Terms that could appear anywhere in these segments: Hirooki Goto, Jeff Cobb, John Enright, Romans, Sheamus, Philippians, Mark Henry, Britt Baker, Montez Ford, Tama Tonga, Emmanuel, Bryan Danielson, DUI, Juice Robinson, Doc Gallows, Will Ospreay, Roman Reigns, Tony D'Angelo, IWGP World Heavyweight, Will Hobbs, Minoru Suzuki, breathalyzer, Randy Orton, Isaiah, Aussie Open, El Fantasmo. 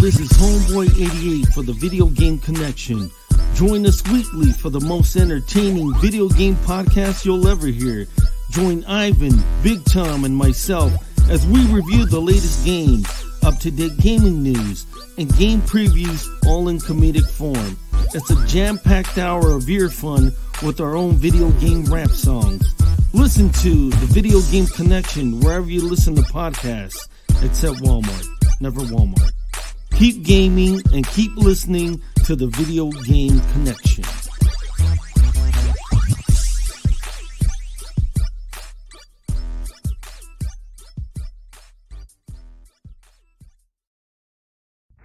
This is Homeboy88 for the Video Game Connection. Join us weekly for the most entertaining video game podcast you'll ever hear. Join Ivan, Big Tom, and myself as we review the latest games, up-to-date gaming news, and game previews all in comedic form. It's a jam-packed hour of ear fun with our own video game rap songs. Listen to the Video Game Connection wherever you listen to podcasts, except Walmart. Never Walmart. Keep gaming and keep listening to the Video Game Connection.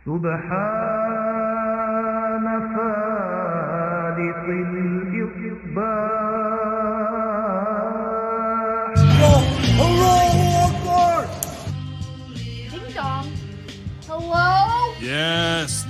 Ding dong. Hello? Yes,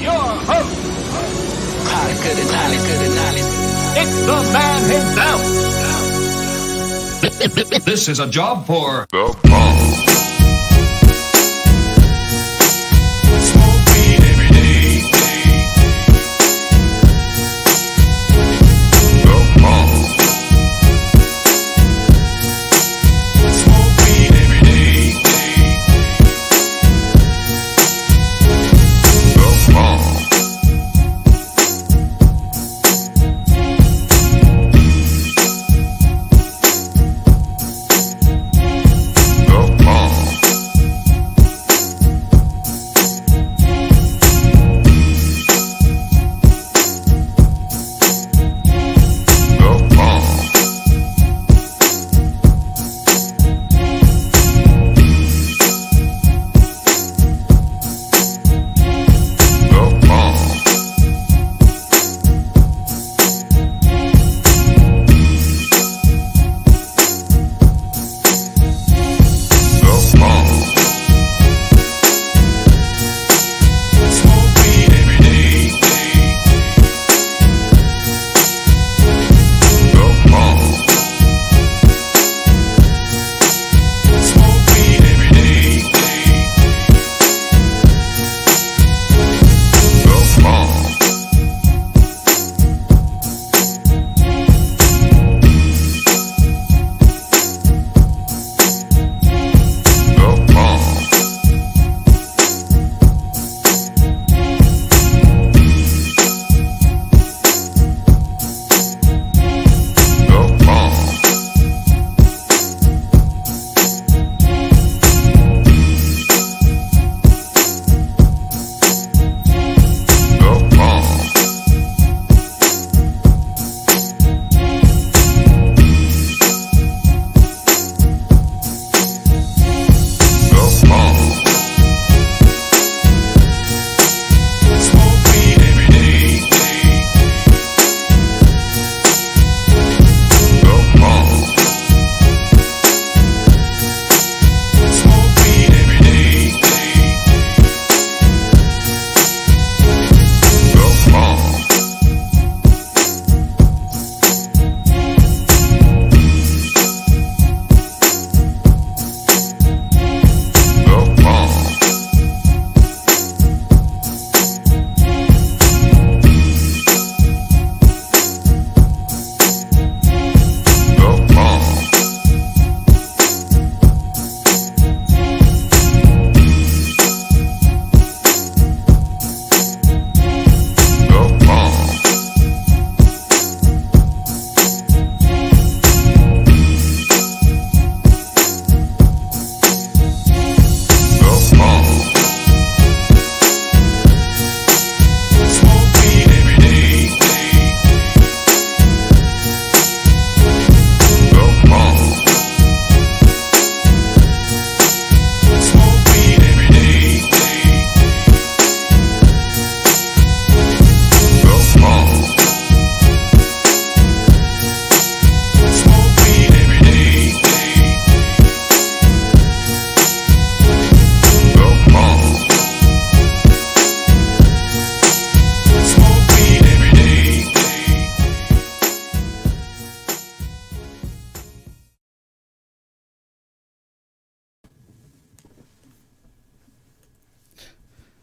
your host, it's the man himself. This is a job for the ball. Smoke weed every day. The ball. Smoke weed every day.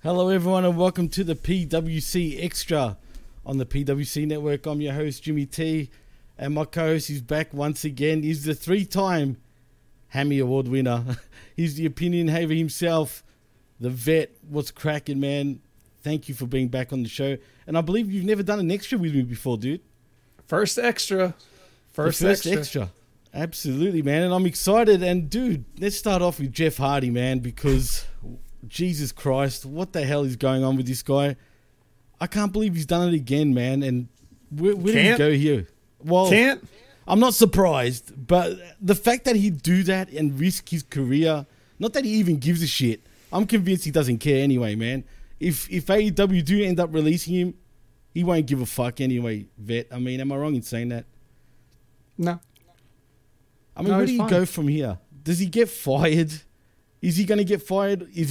Hello everyone and welcome to the PWC Extra on the PWC Network. I'm your host Jimmy T, and my co-host is back once again. He's the three-time Hammy Award winner. He's the opinion haver himself, the vet. What's cracking, man? Thank you for being back on the show. And I believe you've never done an extra with me before, dude. First extra. First extra. Absolutely, man. And I'm excited. And dude, let's start off with Jeff Hardy, man, because... Jesus Christ, what the hell is going on with this guy? I can't believe he's done it again, man. And where did he go here? Well, I'm not surprised, but the fact that he'd do that and risk his career, not that he even gives a shit. I'm convinced he doesn't care anyway, man. If AEW do end up releasing him, he won't give a fuck anyway, vet. I mean, am I wrong in saying that? No. I mean, no, where do you go from here? Does he get fired? Is he going to get fired? Is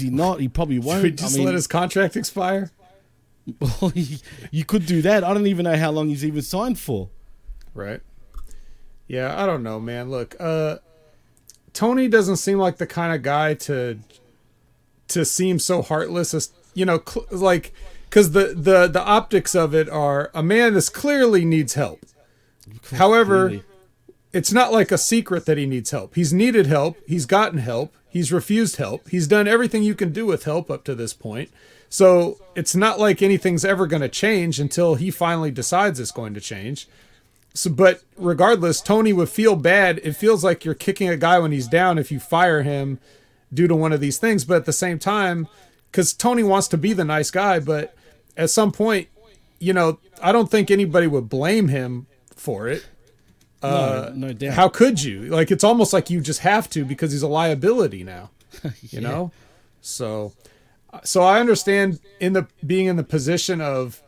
he not? He probably won't. Should we just let his contract expire? Well, you could do that. I don't even know how long he's even signed for. Right. Yeah, I don't know, man. Look, Tony doesn't seem like the kind of guy to seem so heartless as, you know, like, because the optics of it are a man that clearly needs help. However, clearly. It's not like a secret that he needs help. He's needed help. He's gotten help. He's refused help. He's done everything you can do with help up to this point. So it's not like anything's ever going to change until he finally decides it's going to change. So, but regardless, Tony would feel bad. It feels like you're kicking a guy when he's down if you fire him due to one of these things. But at the same time, because Tony wants to be the nice guy, but at some point, you know, I don't think anybody would blame him for it. No doubt. How could you? Like, it's almost like you just have to, because he's a liability now. You yeah. know? So I understand being in the position of,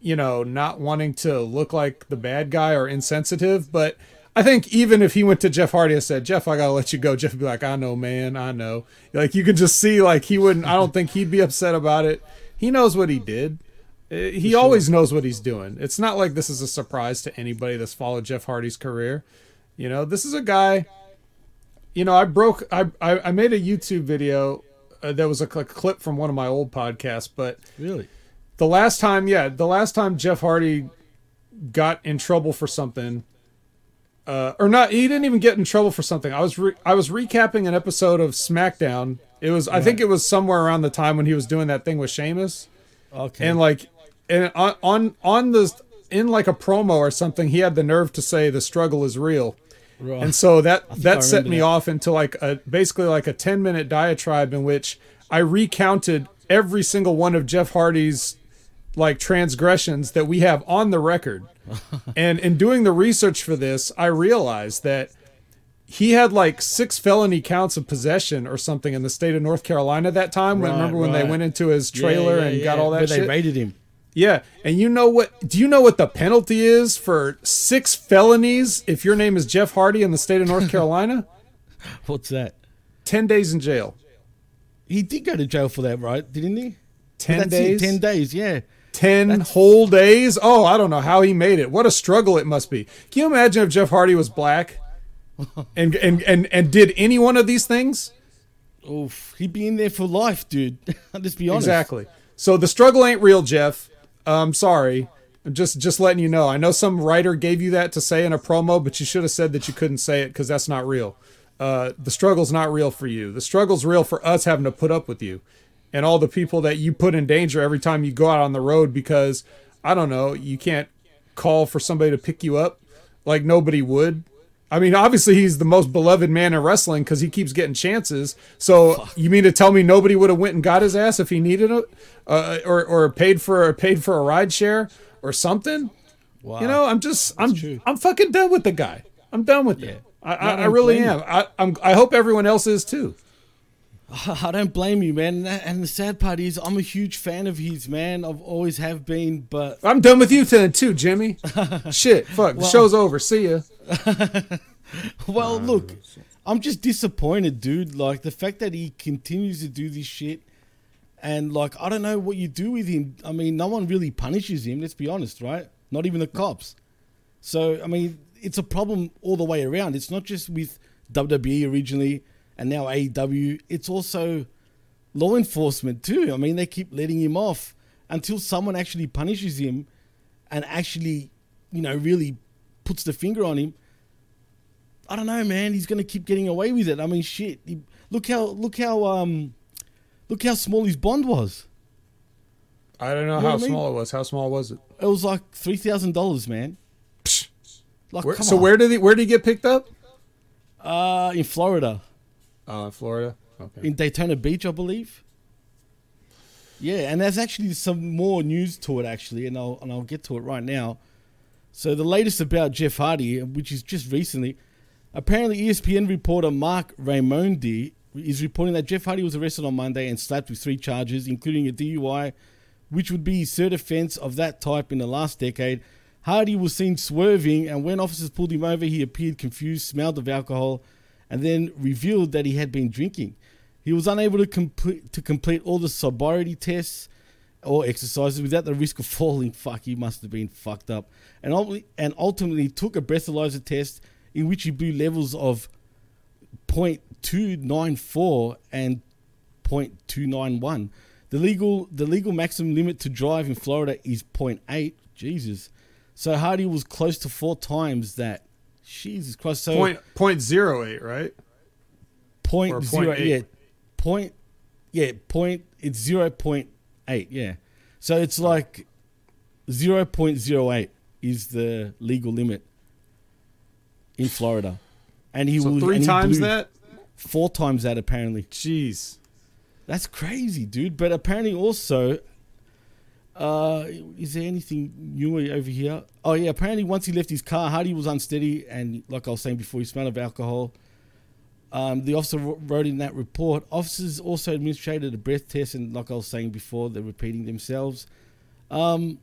you know, not wanting to look like the bad guy or insensitive, but I think even if he went to Jeff Hardy and said, Jeff, I gotta let you go, Jeff would be like, I know, man, I know. Like, you could just see, like, he wouldn't, I don't think he'd be upset about it. He knows what he did. He always knows what he's doing. It's not like this is a surprise to anybody that's followed Jeff Hardy's career. You know, this is a guy, you know, I made a YouTube video that was a clip from one of my old podcasts, but really the last time Jeff Hardy got in trouble for something, or not, he didn't even get in trouble for something. I was recapping an episode of SmackDown. It was, right. I think it was somewhere around the time when he was doing that thing with Sheamus. Okay. And like, and on this, in like a promo or something, he had the nerve to say the struggle is real. Right. And so that set me off into like basically like a 10-minute diatribe in which I recounted every single one of Jeff Hardy's like transgressions that we have on the record. And in doing the research for this, I realized that he had like 6 felony counts of possession or something in the state of North Carolina that time. Remember when they went into his trailer and got all that shit? They raided him. Yeah. And you know what? Do you know what the penalty is for 6 felonies if your name is Jeff Hardy in the state of North Carolina? What's that? 10 days in jail. He did go to jail for that, right? Didn't he? 10 days? 10 days, yeah. 10 whole days? Oh, I don't know how he made it. What a struggle it must be. Can you imagine if Jeff Hardy was black? and did any one of these things? Oof, he'd be in there for life, dude. I'll just be honest. Exactly. So the struggle ain't real, Jeff. I'm sorry. I'm just letting you know. I know some writer gave you that to say in a promo, but you should have said that you couldn't say it because that's not real. The struggle's not real for you. The struggle's real for us having to put up with you and all the people that you put in danger every time you go out on the road because, I don't know, you can't call for somebody to pick you up like nobody would. I mean, obviously, he's the most beloved man in wrestling because he keeps getting chances. So you mean to tell me nobody would have went and got his ass if he needed it, or paid for a ride share or something? Wow. You know, I'm fucking done with the guy. I'm done with it. I really am. I hope everyone else is too. I don't blame you, man. And the sad part is I'm a huge fan of his, man. I've always have been, but... I'm done with you too, Jimmy. Shit, fuck. The show's over. See ya. Well, look, I'm just disappointed, dude. Like, the fact that he continues to do this shit and, like, I don't know what you do with him. I mean, no one really punishes him, let's be honest, right? Not even the cops. So, I mean, it's a problem all the way around. It's not just with WWE originally, and now AEW, it's also law enforcement too. I mean, they keep letting him off until someone actually punishes him and actually, you know, really puts the finger on him. I don't know, man. He's going to keep getting away with it. I mean, shit. Look how small his bond was. I don't know how small it was. How small was it? It was like $3,000, man. Like, where did he get picked up? In Florida. Florida. Okay. In Daytona Beach, I believe. Yeah, and there's actually some more news to it, actually, and I'll get to it right now. So the latest about Jeff Hardy, which is just recently, apparently ESPN reporter Mark Raimondi is reporting that Jeff Hardy was arrested on Monday and slapped with 3 charges, including a DUI, which would be his third offense of that type in the last decade. Hardy was seen swerving, and when officers pulled him over, he appeared confused, smelled of alcohol, and then revealed that he had been drinking. He was unable to complete all the sobriety tests or exercises without the risk of falling. Fuck, he must have been fucked up. And ultimately took a breathalyzer test in which he blew levels of 0.294 and 0.291. The legal maximum limit to drive in Florida is 0.8. Jesus. So Hardy was close to 4 times that. Jesus Christ. So 0.08, right? 0.08. Yeah. It's 0.8, yeah. So it's like 0.08 is the legal limit in Florida. And he was 4 times that, apparently. Jeez. That's crazy, dude. But apparently also, is there anything newer over here? Oh, yeah. Apparently once he left his car, Hardy was unsteady. And like I was saying before, he smelled of alcohol. The officer wrote in that report, officers also administrated a breath test. And like I was saying before, they're repeating themselves. Dude,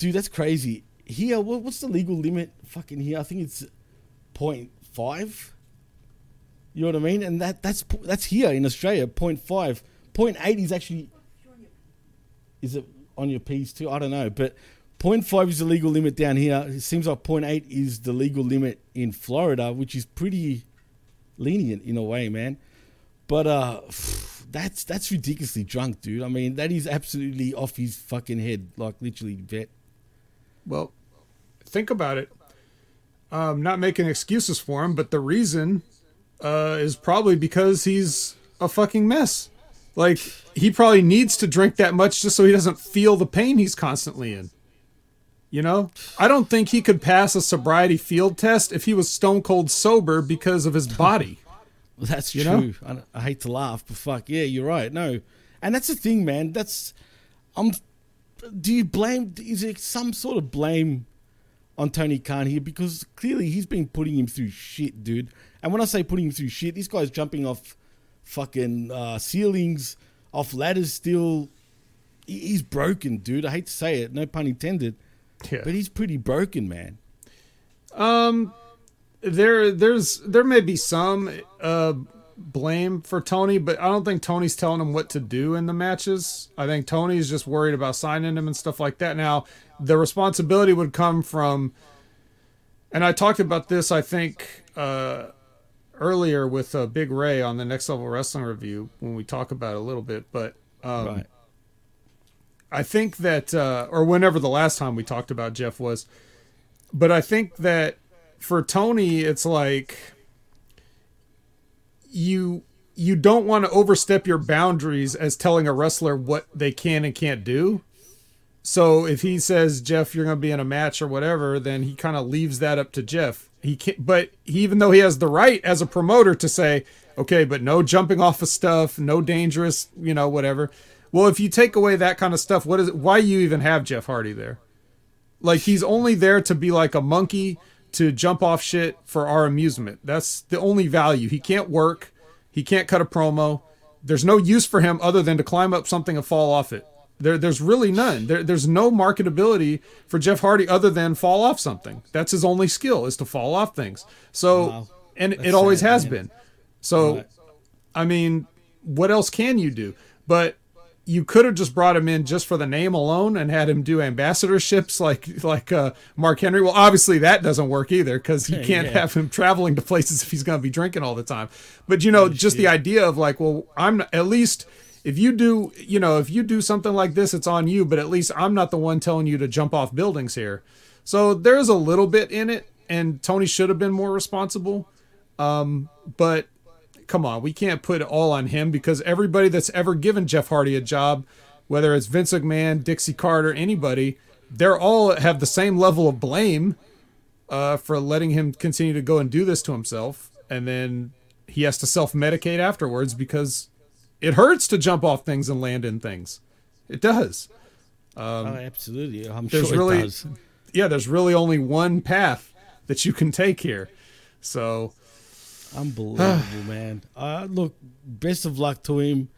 that's crazy. Here, what's the legal limit fucking here? I think it's 0.5. You know what I mean? And that's here in Australia, 0.5. 0.8 is actually... Is it on your piece too? I don't know. But 0.5 is the legal limit down here. It seems like 0.8 is the legal limit in Florida, which is pretty... lenient in a way, man, but that's ridiculously drunk, dude. I mean, that is absolutely off his fucking head, like literally, vet. Well, think about it. I'm not making excuses for him, but the reason is probably because he's a fucking mess. Like, he probably needs to drink that much just so he doesn't feel the pain he's constantly in. You know, I don't think he could pass a sobriety field test if he was stone cold sober because of his body. Well, that's you true. I hate to laugh, but fuck, yeah, you're right. No. And that's the thing, man. Do you blame, is there some sort of blame on Tony Khan here? Because clearly he's been putting him through shit, dude. And when I say putting him through shit, this guy's jumping off fucking ceilings, off ladders still. He's broken, dude. I hate to say it. No pun intended. Yeah. But he's pretty broken, man. There may be some blame for Tony, but I don't think Tony's telling him what to do in the matches. I think Tony's just worried about signing him and stuff like that. Now, the responsibility would come from, and I talked about this, I think, earlier with Big Ray on the Next Level Wrestling Review when we talk about it a little bit, but right. I think that, or whenever the last time we talked about Jeff was, but I think that for Tony, it's like you don't want to overstep your boundaries as telling a wrestler what they can and can't do. So if he says, Jeff, you're going to be in a match or whatever, then he kind of leaves that up to Jeff. He can't, but even though he has the right as a promoter to say, okay, but no jumping off of stuff, no dangerous, you know, whatever. Well, if you take away that kind of stuff, why you even have Jeff Hardy there? Like, he's only there to be like a monkey to jump off shit for our amusement. That's the only value. He can't work. He can't cut a promo. There's no use for him other than to climb up something and fall off it. There's really none. There's no marketability for Jeff Hardy other than fall off something. That's his only skill, is to fall off things. So, wow. And that's it always sad, has man. Been. So, right. I mean, what else can you do? But you could have just brought him in just for the name alone and had him do ambassadorships like Mark Henry. Well, obviously that doesn't work either, because you can't have him traveling to places if he's going to be drinking all the time. But, you know, just the idea of like, well, I'm not, at least if you do something like this, it's on you, but at least I'm not the one telling you to jump off buildings here. So there's a little bit in it, and Tony should have been more responsible. But come on, we can't put it all on him, because everybody that's ever given Jeff Hardy a job, whether it's Vince McMahon, Dixie Carter, anybody, they're all have the same level of blame for letting him continue to go and do this to himself. And then he has to self-medicate afterwards because it hurts to jump off things and land in things. It does. Oh, absolutely. I'm sure it does. Yeah, there's really only one path that you can take here. So unbelievable, man. Look, best of luck to him.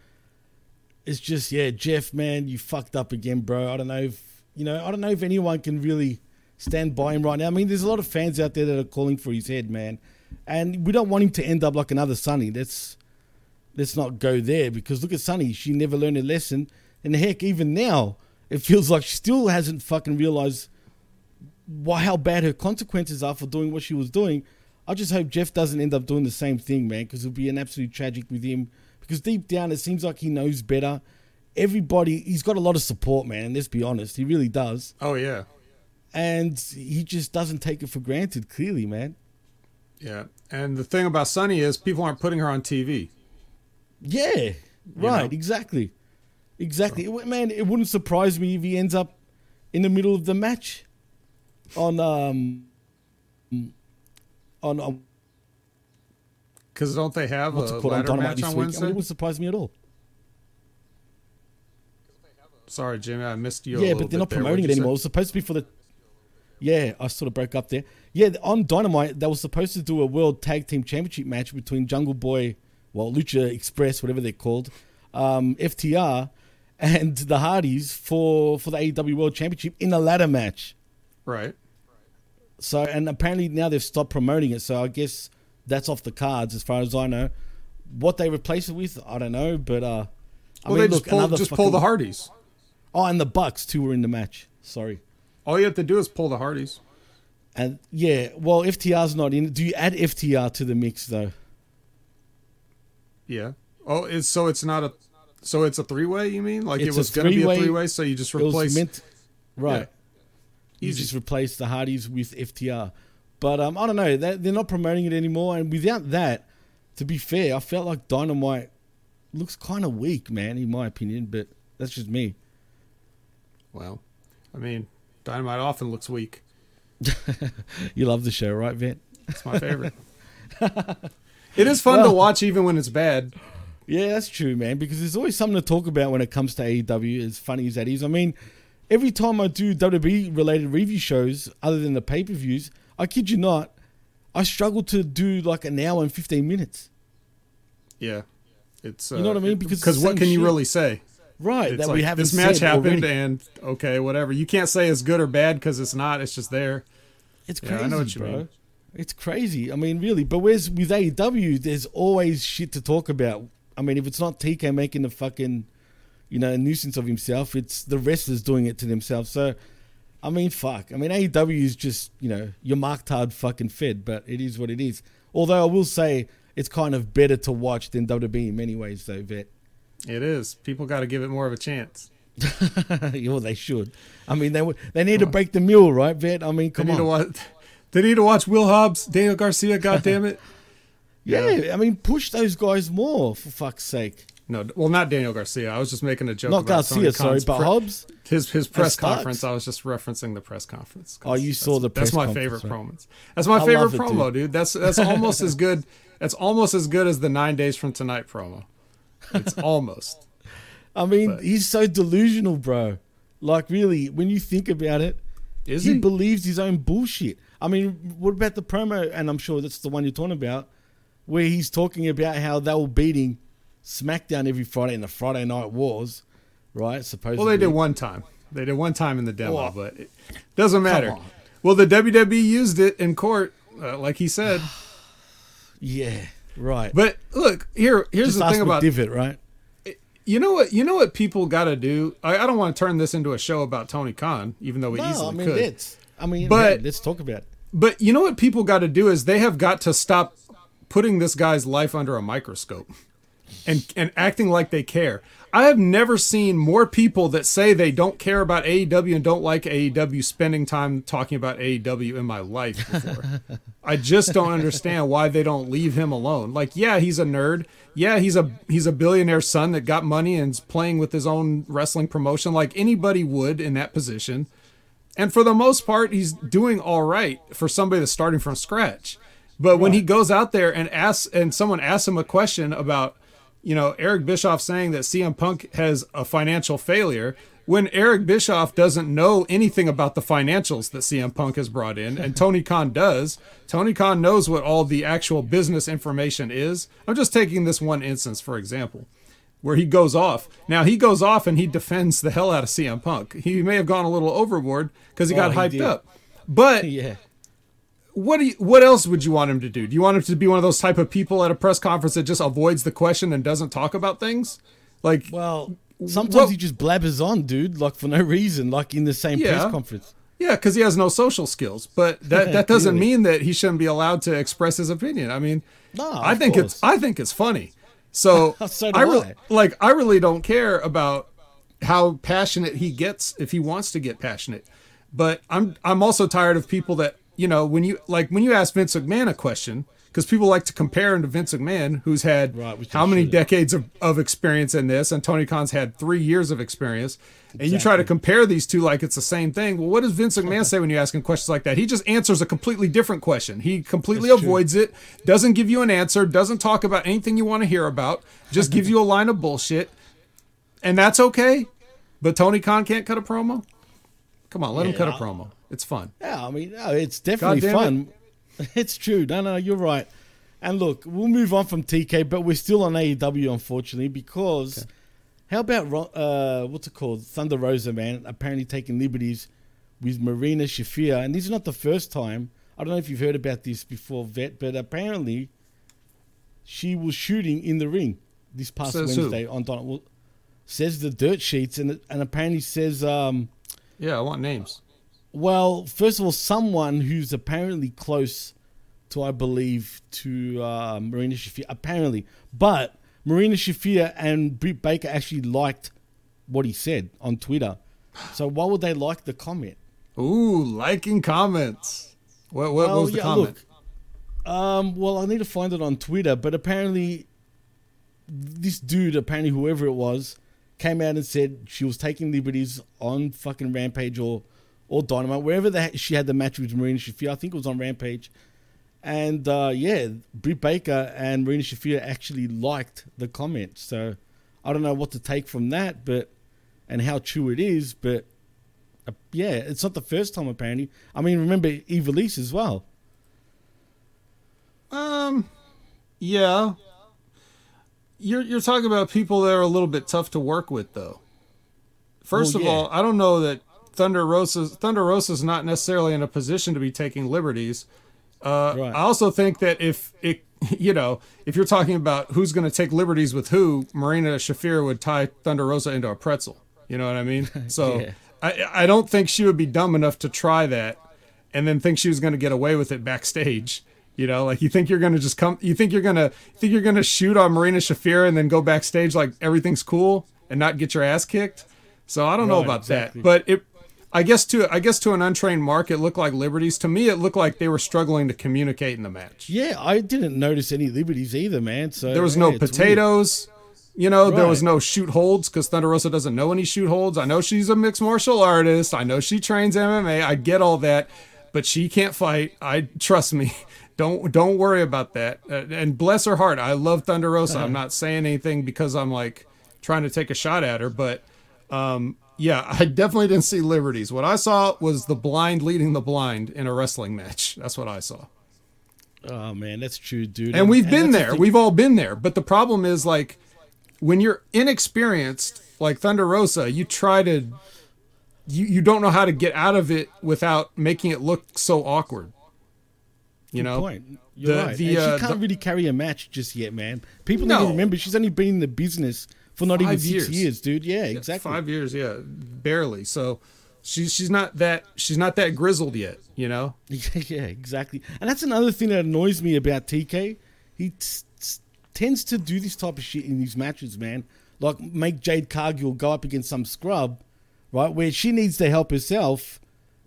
It's just, yeah, Jeff, man, you fucked up again, bro. I don't know if anyone can really stand by him right now. I mean, there's a lot of fans out there that are calling for his head, man. And we don't want him to end up like another Sonny. Let's not go there, because look at Sonny. She never learned a lesson. And heck, even now, it feels like she still hasn't fucking realized how bad her consequences are for doing what she was doing. I just hope Jeff doesn't end up doing the same thing, man, because it'll be an absolute tragic with him. Because deep down, it seems like he knows better. Everybody, he's got a lot of support, man, and let's be honest, he really does. Oh, yeah. And he just doesn't take it for granted, clearly, man. Yeah, and the thing about Sunny is people aren't putting her on TV. Yeah, right, you know? Exactly. So. Man, it wouldn't surprise me if he ends up in the middle of the match on because don't they have a ladder match on Wednesday? I mean, it wouldn't surprise me at all. Sorry, Jimmy, I missed you. Yeah, but they're not promoting it anymore. It was supposed to be for the. Yeah, I sort of broke up there. Yeah, on Dynamite, they were supposed to do a World Tag Team Championship match between Jungle Boy, well, Lucha Express, whatever they're called, FTR, and the Hardys for the AEW World Championship in a ladder match. Right. So, and apparently now they've stopped promoting it, so I guess that's off the cards as far as I know. What they replace it with, I don't know, but... They just pulled the Hardys. Oh, and the Bucks, too, were in the match. Sorry. All you have to do is pull the Hardys. And yeah, well, FTR's not in. Do you add FTR to the mix though? Yeah. Oh, it's a three-way, you mean? Like it was going to be a three-way, so you just replace right. Yeah. You just replace the Hardys with FTR. But I don't know. They're not promoting it anymore, and without that, to be fair, I felt like Dynamite looks kind of weak, man, in my opinion, but that's just me. Well, I mean, Dynamite often looks weak. You love the show, right, Vint? It's my favorite. It is fun to watch even when it's bad. Yeah, that's true, man, because there's always something to talk about when it comes to AEW, as funny as that is. I mean, every time I do WWE-related review shows, other than the pay-per-views, I kid you not, I struggle to do like an hour and 15 minutes. Yeah. It's, you know what I mean? Because what can you really say? Right, it's that like, we haven't. This match happened, and okay, whatever. You can't say it's good or bad because it's not. It's just there. It's crazy, I know what you mean. It's crazy. I mean, really. But with AEW, there's always shit to talk about. I mean, if it's not TK making the fucking, a nuisance of himself, it's the wrestlers doing it to themselves. So, I mean, fuck. I mean, AEW is just you're marked hard fucking fed, but it is what it is. Although I will say it's kind of better to watch than WWE in many ways, though, Vet. It is. People got to give it more of a chance. Well, they should. I mean, they need to break the mule, right, Vet? I mean, come on. They need to watch Will Hobbs, Daniel Garcia, goddammit. Yeah, I mean, push those guys more, for fuck's sake. No, well, not Daniel Garcia. I was just making a joke about Garcia, sorry, but Hobbs? His press conference, I was just referencing the press conference. Oh, you saw the press conference. That's my favorite promo. That's my favorite promo, dude. That's almost as good. That's almost as good as the 9 days from tonight promo. It's almost. I mean, he's so delusional, bro. Like, really, when you think about it, he believes his own bullshit. I mean, what about the promo? And I'm sure that's the one you're talking about, where he's talking about how they were beating SmackDown every Friday in the Friday Night Wars, right? Supposedly. Well, they did one time. They did one time in the demo, but it doesn't matter. Well, the WWE used it in court, like he said. Yeah. Right, but look here's the thing about Divot, right? You know what people gotta do. I don't want to turn this into a show about Tony Khan, even though we easily could. Let's talk about it. But you know what people got to do is they have got to stop putting this guy's life under a microscope and acting like they care. I have never seen more people that say they don't care about AEW and don't like AEW spending time talking about AEW in my life before. I just don't understand why they don't leave him alone. Like, yeah, he's a nerd. Yeah, he's a billionaire son that got money and is playing with his own wrestling promotion like anybody would in that position. And for the most part, he's doing all right for somebody that's starting from scratch. But when he goes out there and someone asks him a question about, you know, Eric Bischoff saying that CM Punk has a financial failure, when Eric Bischoff doesn't know anything about the financials that CM Punk has brought in, and Tony Khan does. Tony Khan knows what all the actual business information is. I'm just taking this one instance, for example, where he goes off. Now, he goes off and he defends the hell out of CM Punk. He may have gone a little overboard because he got hyped up. But... yeah. What else would you want him to do? Do you want him to be one of those type of people at a press conference that just avoids the question and doesn't talk about things? Like, well, sometimes he just blabbers on, dude, like for no reason, like in the same press conference. Yeah, because he has no social skills. But that doesn't mean that he shouldn't be allowed to express his opinion. I mean, I think it's funny. So, I really don't care about how passionate he gets if he wants to get passionate. But I'm also tired of people that, you know, when you ask Vince McMahon a question, because people like to compare him to Vince McMahon, who's had how many decades of experience in this, and Tony Khan's had 3 years of experience, and you try to compare these two like it's the same thing. Well, what does Vince McMahon say when you ask him questions like that? He just answers a completely different question. He completely avoids it, doesn't give you an answer, doesn't talk about anything you want to hear about, just gives you a line of bullshit, and that's okay. But Tony Khan can't cut a promo? Come on, let him cut a promo. It's fun. Yeah, I mean, it's definitely fun. It's true. No, you're right. And look, we'll move on from TK, but we're still on AEW, unfortunately, because how about, Thunder Rosa, man, apparently taking liberties with Marina Shafir. And this is not the first time. I don't know if you've heard about this before, Vet, but apparently she was shooting in the ring this past Wednesday on Dynamite. Well, says the dirt sheets, and apparently says... yeah, I want names. Well, first of all, someone who's apparently close to, I believe, to Marina Shafir, apparently. But Marina Shafir and Britt Baker actually liked what he said on Twitter. So why would they like the comment? Ooh, liking comments. What was the comment? Look, well, I need to find it on Twitter, but apparently this dude, whoever it was, came out and said she was taking liberties on fucking Rampage or Dynamite, wherever she had the match with Marina Shafir. I think it was on Rampage. And, Britt Baker and Marina Shafir actually liked the comment. So I don't know what to take from that and how true it is. But, it's not the first time, apparently. I mean, remember Ivelisse as well. Yeah. You're talking about people that are a little bit tough to work with, though. First of all, I don't know that... Thunder Rosa's not necessarily in a position to be taking liberties. I also think that if you're talking about who's going to take liberties with who, Marina Shafir would tie Thunder Rosa into a pretzel. You know what I mean? So I don't think she would be dumb enough to try that and then think she was going to get away with it backstage. You know, like you think you're going to shoot on Marina Shafir and then go backstage like everything's cool and not get your ass kicked. So I don't know about that, but I guess to an untrained mark, it looked like liberties. To me, it looked like they were struggling to communicate in the match. Yeah, I didn't notice any liberties either, man. So there was no potatoes, you know. Right. There was no shoot holds because Thunder Rosa doesn't know any shoot holds. I know she's a mixed martial artist. I know she trains MMA. I get all that, but she can't fight. Trust me. Don't worry about that. And bless her heart, I love Thunder Rosa. I'm not saying anything because I'm like trying to take a shot at her, but. I definitely didn't see liberties. What I saw was the blind leading the blind in a wrestling match. That's what I saw. Oh man, that's true, dude. And we've been there. We've all been there. But the problem is, like, when you're inexperienced, like Thunder Rosa, you try to, you don't know how to get out of it without making it look so awkward. You know, you're right. She can't really carry a match just yet, man. People need to remember she's only been in the business for not even 6 years, dude. Yeah, exactly. 5 years, yeah, barely. So she's not that grizzled yet, you know. Yeah, exactly. And that's another thing that annoys me about TK. He tends to do this type of shit in these matches, man. Like, make Jade Cargill go up against some scrub, right, where she needs to help herself.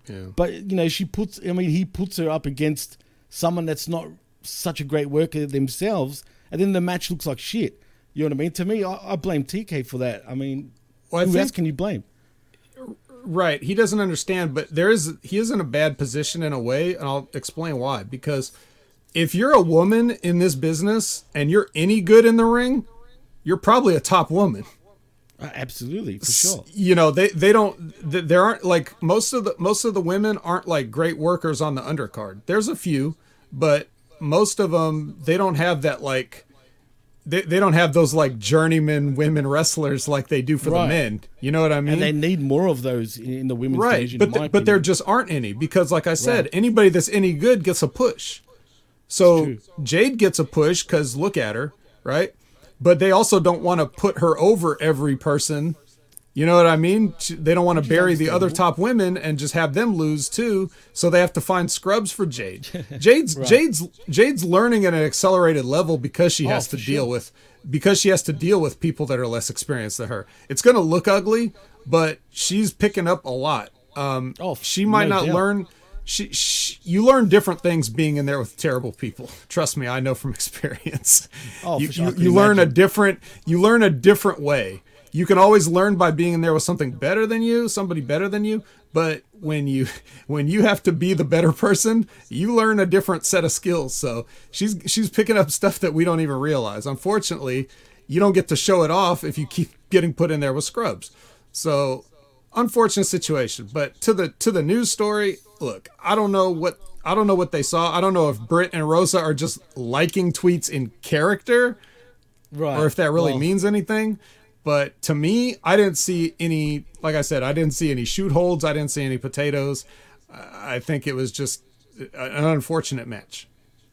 Yeah. But, you know, he puts her up against someone that's not such a great worker themselves, and then the match looks like shit. You know what I mean? To me, I blame TK for that. I mean, who else can you blame? Right. He doesn't understand, but he is in a bad position in a way, and I'll explain why. Because if you're a woman in this business and you're any good in the ring, you're probably a top woman. Absolutely, for sure. You know, there aren't, like, most of the women aren't like great workers on the undercard. There's a few, but most of them, they don't have that, like, they don't have those like journeyman women wrestlers like they do for the men. You know what I mean? And they need more of those in the women's division. Right, but there just aren't any, because like I said, anybody that's any good gets a push. So Jade gets a push because look at her, right? But they also don't want to put her over every person. You know what I mean? They don't want to bury the other top women and just have them lose too. So they have to find scrubs for Jade. Jade's learning at an accelerated level because she has to deal with people that are less experienced than her. It's going to look ugly, but she's picking up a lot. She might not learn. You learn different things being in there with terrible people. Trust me, I know from experience. You learn a different way. You can always learn by being in there with somebody better than you. But when you have to be the better person, you learn a different set of skills. So she's picking up stuff that we don't even realize. Unfortunately, you don't get to show it off if you keep getting put in there with scrubs. So unfortunate situation. But to the news story, look, I don't know what they saw. I don't know if Britt and Rosa are just liking tweets in character, or if that really means anything. But to me, I didn't see any, like I said, I didn't see any shoot holds. I didn't see any potatoes. I think it was just an unfortunate match.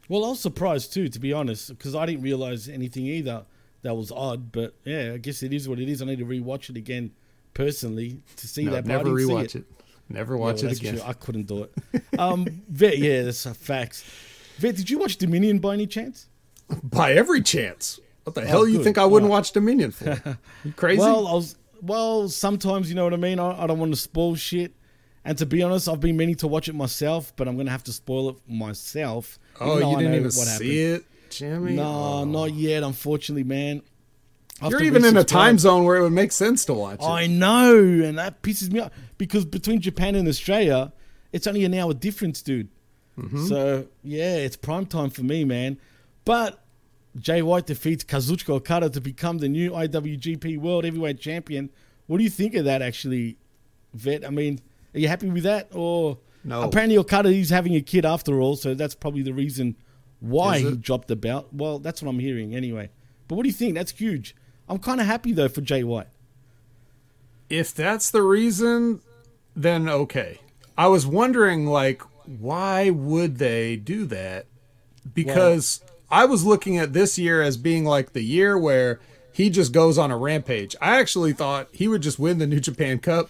Well, I was surprised too, to be honest, because I didn't realize anything either. That was odd, but yeah, I guess it is what it is. I need to rewatch it again personally to see that. Never rewatch it. Never watch it again. True. I couldn't do it. Yeah, that's a fact. Vet, did you watch Dominion by any chance? By every chance. What the hell you think I wouldn't watch Dominion for? You crazy? Well, sometimes, you know what I mean? I don't want to spoil shit. And to be honest, I've been meaning to watch it myself, but I'm going to have to spoil it myself. Oh, you didn't even see it, Jimmy? No, not yet, unfortunately, man. You're even in a time zone where it would make sense to watch it. I know, and that pisses me off. Because between Japan and Australia, it's only an hour difference, dude. Mm-hmm. So, yeah, it's prime time for me, man. But Jay White defeats Kazuchika Okada to become the new IWGP World Heavyweight Champion. What do you think of that, actually, Vet? I mean, are you happy with that? Or no? Apparently Okada is having a kid after all, so that's probably the reason why he dropped the belt. Well, that's what I'm hearing anyway. But what do you think? That's huge. I'm kind of happy, though, for Jay White. If that's the reason, then okay. I was wondering, like, why would they do that? Because I was looking at this year as being, like, the year where he just goes on a rampage. I actually thought he would just win the New Japan Cup,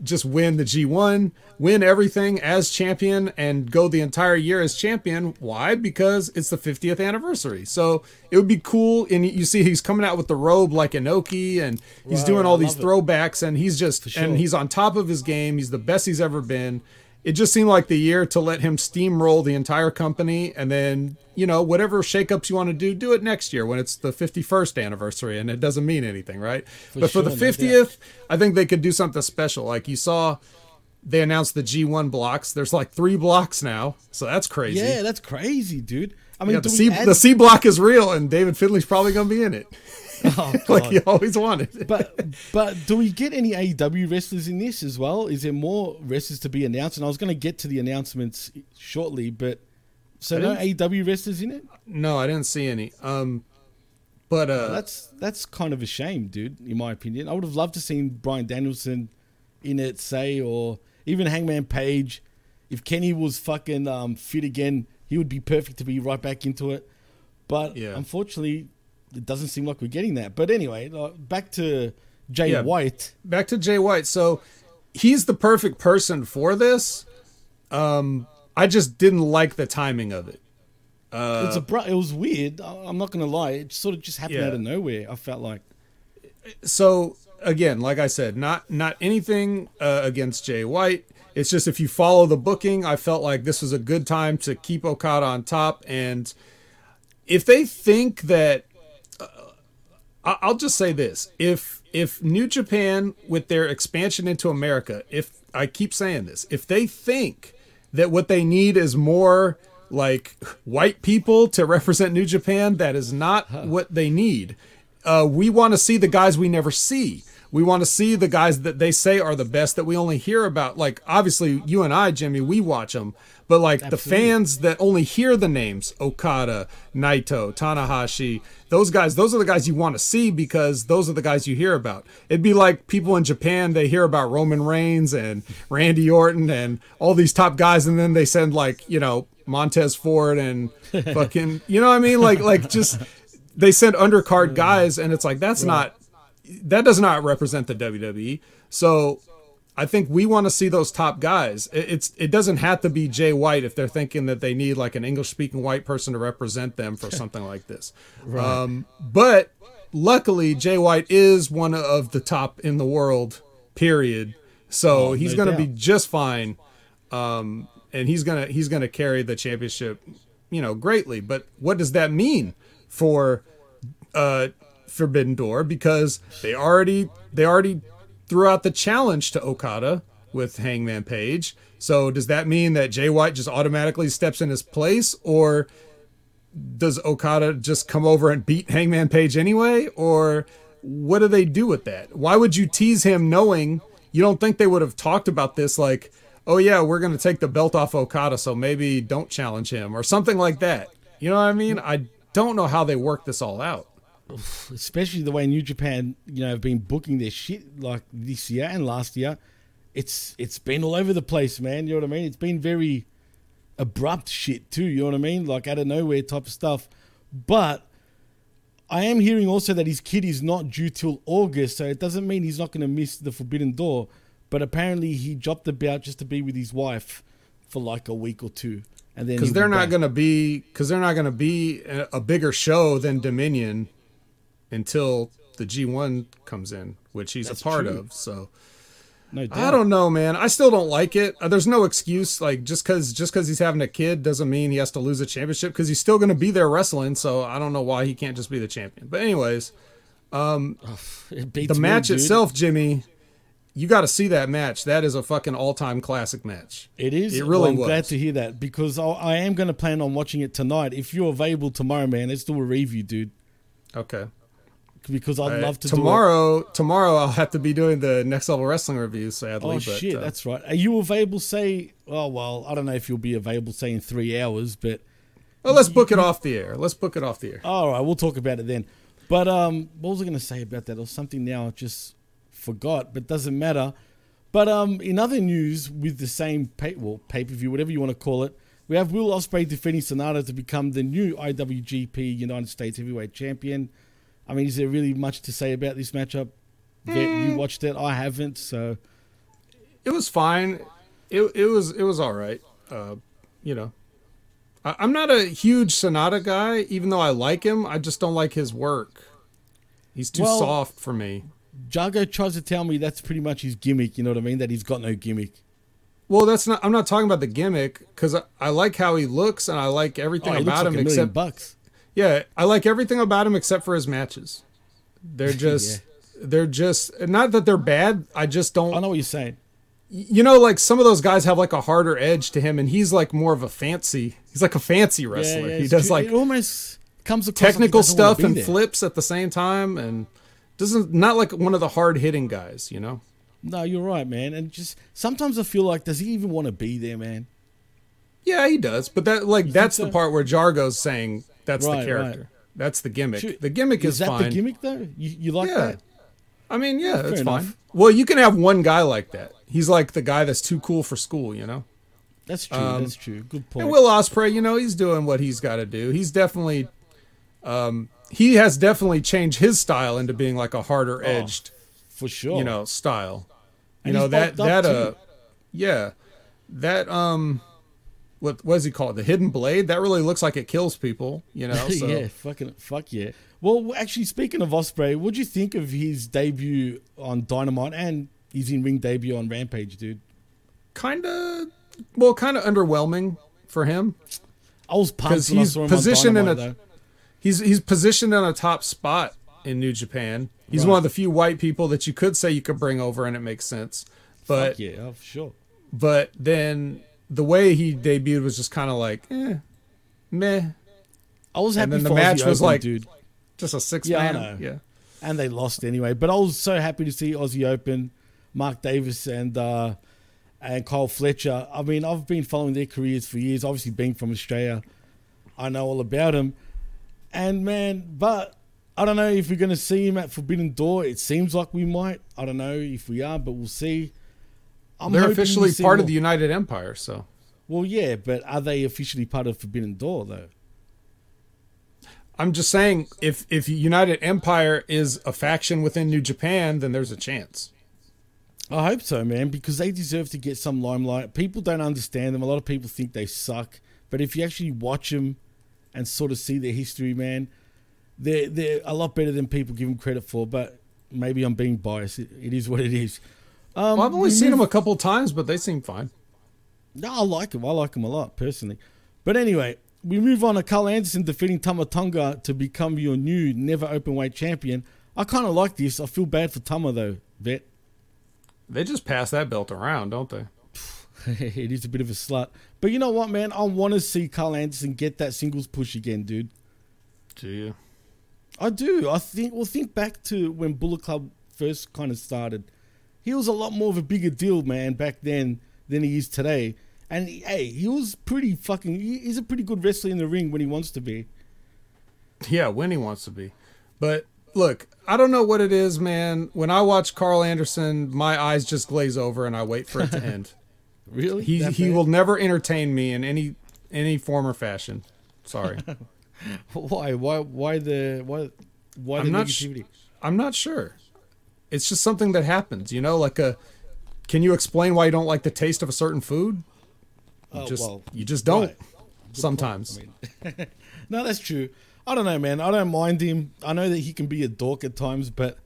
just win the G1, win everything as champion, and go the entire year as champion. Why? Because it's the 50th anniversary. So it would be cool. And you see he's coming out with the robe like Inoki, and he's doing all these throwbacks, and he's just and he's on top of his game. He's the best he's ever been. It just seemed like the year to let him steamroll the entire company, and then, you know, whatever shakeups you want to do it next year when it's the 51st anniversary and it doesn't mean anything, right? But for the 50th, I think they could do something special. Like you saw, they announced the G1 blocks. There's like 3 blocks now, so that's crazy. Yeah, that's crazy, dude. I mean, the C block is real, and David Finlay's probably going to be in it. Oh, like he always wanted. But do we get any AEW wrestlers in this as well? Is there more wrestlers to be announced? And I was going to get to the announcements shortly, but so no AEW wrestlers in it? No, I didn't see any. That's kind of a shame, dude, in my opinion. I would have loved to see Bryan Danielson in it, say, or even Hangman Page. If Kenny was fucking fit again, he would be perfect to be right back into it. But unfortunately, it doesn't seem like we're getting that. But anyway, back to Jay White. Back to Jay White. So he's the perfect person for this. I just didn't like the timing of it. It was weird. I'm not going to lie. It sort of just happened out of nowhere, I felt like. So again, like I said, not anything against Jay White. It's just, if you follow the booking, I felt like this was a good time to keep Okada on top. And if they think that, I'll just say this, if New Japan, with their expansion into America, if I keep saying this, if they think that what they need is more like white people to represent New Japan, that is not what they need. We want to see the guys we never see. We want to see the guys that they say are the best that we only hear about. Like, obviously, you and I, Jimmy, we watch them. But, like, absolutely, the fans that only hear the names, Okada, Naito, Tanahashi, those guys, those are the guys you want to see because those are the guys you hear about. It'd be like people in Japan, they hear about Roman Reigns and Randy Orton and all these top guys, and then they send, like, you know, Montez Ford and fucking, you know what I mean? Like just, they send undercard guys, and it's like, that's not, that does not represent the WWE. So I think we want to see those top guys. It doesn't have to be Jay White if they're thinking that they need like an English-speaking white person to represent them for something like this. Right. But luckily, Jay White is one of the top in the world, period. So he's going to be just fine, and he's gonna carry the championship, you know, greatly. But what does that mean for Forbidden Door, because they already threw out the challenge to Okada with Hangman Page. So does that mean that Jay White just automatically steps in his place, or does Okada just come over and beat Hangman Page anyway? Or what do they do with that? Why would you tease him knowing you don't think they would have talked about this? Like, oh yeah, we're going to take the belt off Okada, so maybe don't challenge him or something like that. You know what I mean? I don't know how they work this all out. Especially the way New Japan, you know, have been booking their shit like this year and last year. It's been all over the place, man. You know what I mean? It's been very abrupt shit too. You know what I mean? Like out of nowhere type of stuff. But I am hearing also that his kid is not due till August. So it doesn't mean he's not going to miss the Forbidden Door. But apparently he dropped the bout just to be with his wife for like a week or two. And then because they're not going to be a bigger show than Dominion until the G1 comes in, which he's that's a part true. Of. So no doubt. I don't know, man. I still don't like it. There's no excuse. Like just because he's having a kid doesn't mean he has to lose a championship, because he's still going to be there wrestling. So I don't know why he can't just be the champion. But anyways, the match itself, Jimmy, you got to see that match. That is a fucking all-time classic match. It is. It really was. I'm glad to hear that, because I am going to plan on watching it tonight. If you're available tomorrow, man, let's do a review, dude. Okay. Because I'd love to do it. Tomorrow I'll have to be doing the Next Level Wrestling review, sadly. Oh, shit, that's right. Are you available, say... Oh, well, I don't know if you'll be available, say, in 3 hours, but... Well, let's book it off the air. Let's book it off the air. All right, we'll talk about it then. But what was I going to say about that? Or something now I just... forgot, but doesn't matter. But in other news, with the same pay-per-view, whatever you want to call it, we have Will Ospreay defending SANADA to become the new IWGP United States Heavyweight Champion. I mean, is there really much to say about this matchup? You watched it, I haven't, so it was fine. It was all right. You know, I'm not a huge SANADA guy, even though I like him. I just don't like his work. He's too soft for me. Jago tries to tell me that's pretty much his gimmick, you know what I mean? That he's got no gimmick. Well, I'm not talking about the gimmick, because I like how he looks, and I like everything about him except $1 million. Yeah, I like everything about him except for his matches. They're just they're just, not that they're bad, I just don't. I know what you're saying. You know, like some of those guys have like a harder edge to him, and he's like more of a fancy. He's like a fancy wrestler. Yeah, he does true. Like it almost comes across technical like stuff and there. Flips at the same time, and doesn't not like one of the hard hitting guys, you know? No, you're right, man. And just sometimes I feel like, does he even want to be there, man? Yeah, he does. But that like you that's the part where Jargo's saying that's the character. Right. That's the gimmick. The gimmick is fine. Is that the gimmick though? You like that? I mean, yeah, it's fine. Well, you can have one guy like that. He's like the guy that's too cool for school, you know? That's true. That's true. Good point. And Will Ospreay, you know, he's doing what he's got to do. He's definitely he has definitely changed his style into being like a harder edged, for sure, you know, style. And you know what is he called? The hidden blade that really looks like it kills people. You know, so. Yeah, fuck yeah. Well, actually, speaking of Ospreay, what do you think of his debut on Dynamite and his in-ring debut on Rampage, dude? Kind of underwhelming for him. I was pumped when I saw him positioned on Dynamite, He's positioned in a top spot in New Japan. He's one of the few white people that you could say you could bring over, and it makes sense. But for sure. But then the way he debuted was just kind of like, meh. I was happy. And then the match was like, dude, just a six-man. And they lost anyway. But I was so happy to see Aussie Open, Mark Davis, and Kyle Fletcher. I mean, I've been following their careers for years. Obviously, being from Australia, I know all about them. And man, but I don't know if we're going to see him at Forbidden Door. It seems like we might. I don't know if we are, but we'll see. They're officially part of the United Empire, so. Well, yeah, but are they officially part of Forbidden Door, though? I'm just saying, if United Empire is a faction within New Japan, then there's a chance. I hope so, man, because they deserve to get some limelight. People don't understand them. A lot of people think they suck. But if you actually watch them and sort of see their history, man, they're a lot better than people give them credit for. But maybe I'm being biased. It is what it is. I've only seen them a couple of times, but they seem fine. No, I like them. I like them a lot, personally. But anyway, we move on to Carl Anderson defeating Tama Tonga to become your new never openweight champion. I kind of like this. I feel bad for Tama, though, Vet. They just pass that belt around, don't they? It is a bit of a slut. But you know what, man? I want to see Carl Anderson get that singles push again, dude. Do you? I do. Think back to when Bullet Club first kind of started. He was a lot more of a bigger deal, man, back then than he is today. And, he was pretty fucking... He's a pretty good wrestler in the ring when he wants to be. Yeah, when he wants to be. But, look, I don't know what it is, man. When I watch Carl Anderson, my eyes just glaze over and I wait for it to end. Really? He will never entertain me in any form or fashion. Sorry. Why the negativity? I'm not sure. It's just something that happens, you know, can you explain why you don't like the taste of a certain food? You just don't sometimes. I mean. No, that's true. I don't know, man. I don't mind him. I know that he can be a dork at times, but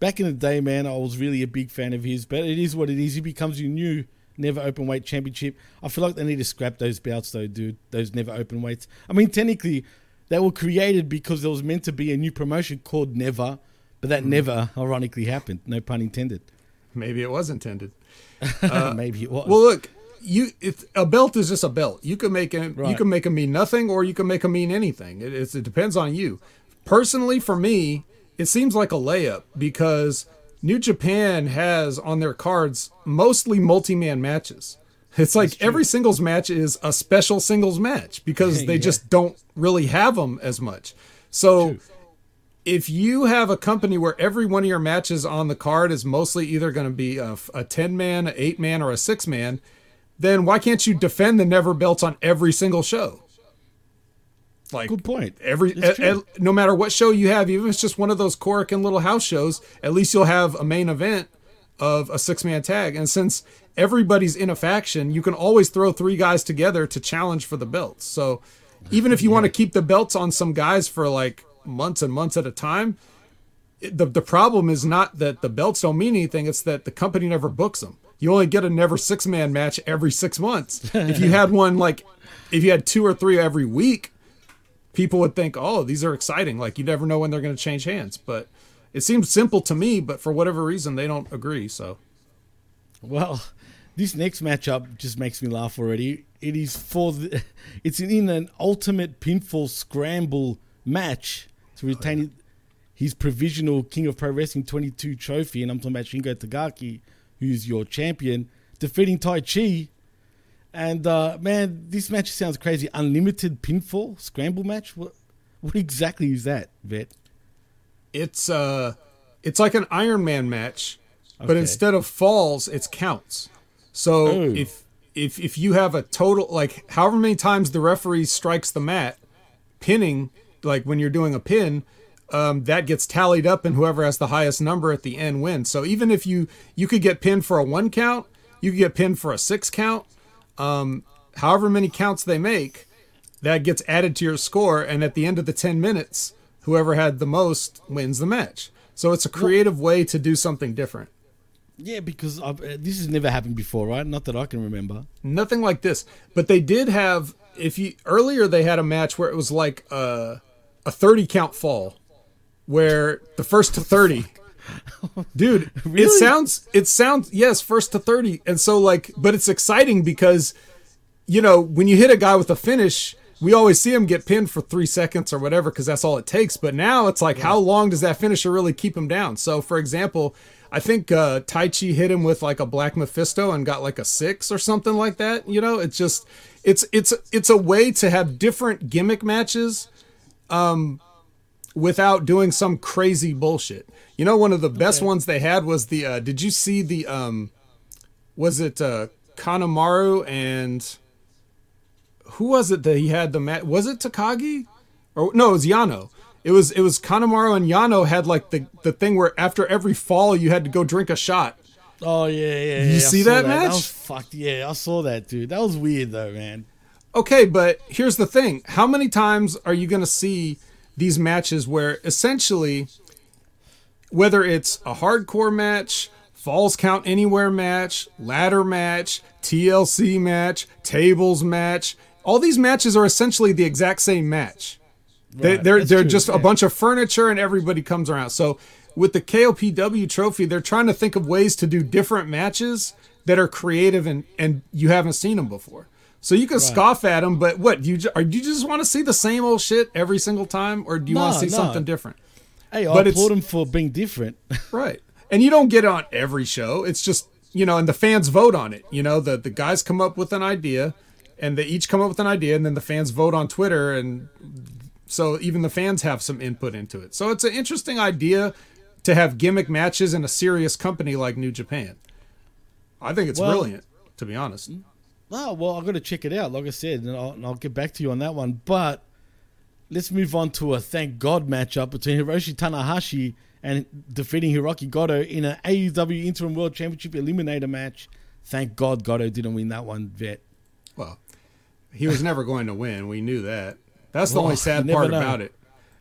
back in the day, man, I was really a big fan of his, but it is what it is. He becomes your new never open weight championship. I feel like they need to scrap those belts though, dude, those never open weights. I mean, technically they were created because there was meant to be a new promotion called Never, but that never ironically happened. No pun intended. Maybe it was intended. Maybe it was. Well, look, if a belt is just a belt, you can make it. Right. You can make them mean nothing, or you can make them mean anything. It depends on you. Personally, for me, it seems like a layup because New Japan has on their cards mostly multi-man matches. It's like every singles match is a special singles match because they just don't really have them as much. So. If you have a company where every one of your matches on the card is mostly either going to be a 10-man, an 8-man, or a 6-man, then why can't you defend the never belts on every single show? Like, good point. No matter what show you have, even if it's just one of those Cork and little house shows, at least you'll have a main event of a 6-man tag. And since everybody's in a faction, you can always throw 3 guys together to challenge for the belts. So even if you want to keep the belts on some guys for like months and months at a time, the problem is not that the belts don't mean anything, it's that the company never books them. You only get a never 6-man match every 6 months. If you had one, like if you had 2 or 3 every week, people would think, oh, these are exciting, like you never know when they're going to change hands. But it seems simple to me, but for whatever reason they don't agree. So well, this next matchup just makes me laugh already. It is it's in an ultimate pinfall scramble match to retain his provisional King of Pro Wrestling 22 trophy, and I'm talking about Shingo Takagi, who's your champion, defeating Tai Chi. And man, this match sounds crazy. Unlimited pinfall scramble match. What exactly is that, Vet? It's like an Iron Man match, but instead of falls, it's counts. So if you have a total, like however many times the referee strikes the mat, pinning. Like when you're doing a pin, that gets tallied up and whoever has the highest number at the end wins. So even if you could get pinned for a 1 count, you could get pinned for a 6 count. However many counts they make, that gets added to your score. And at the end of the 10 minutes, whoever had the most wins the match. So it's a creative way to do something different. Yeah, because this has never happened before, right? Not that I can remember. Nothing like this. But they did have, earlier they had a match where it was like a 30 count fall, where the first to 30. Dude, really? It sounds yes, first to 30. And so but it's exciting because, when you hit a guy with a finish, we always see him get pinned for 3 seconds or whatever, because that's all it takes. But now it's like, how long does that finisher really keep him down? So, for example, I think Tai Chi hit him with like a Black Mephisto and got like a 6 or something like that. It's just it's a way to have different gimmick matches without doing some crazy bullshit. One of the best ones they had was the did you see the was it Kanemaru and... Who was it that he had the match? Was it Takagi? Or no, it was Yano. It was Kanemaru and Yano had like the thing where after every fall you had to go drink a shot. Oh yeah. You see that match? That was fucked. Yeah, I saw that, dude. That was weird though, man. Okay, but here's the thing. How many times are you gonna see these matches where essentially, whether it's a hardcore match, falls count anywhere match, ladder match, TLC match, tables match, all these matches are essentially the exact same match. Right, they're just a bunch of furniture and everybody comes around. So with the KOPW trophy, they're trying to think of ways to do different matches that are creative and you haven't seen them before. So you can scoff at them, but what, do you just want to see the same old shit every single time, or do you want to see something different? Hey, I applaud them for being different. Right. And you don't get it on every show. It's just, and the fans vote on it. The guys come up with an idea. And they each come up with an idea, and then the fans vote on Twitter, and so even the fans have some input into it. So it's an interesting idea to have gimmick matches in a serious company like New Japan. I think it's brilliant, to be honest. Oh, well, I've got to check it out, like I said, and I'll get back to you on that one. But let's move on to a thank God matchup between Hiroshi Tanahashi and defeating Hirooki Goto in an AEW Interim World Championship Eliminator match. Thank God Goto didn't win that one, Vet. Well, he was never going to win. We knew that. That's the only sad part about it.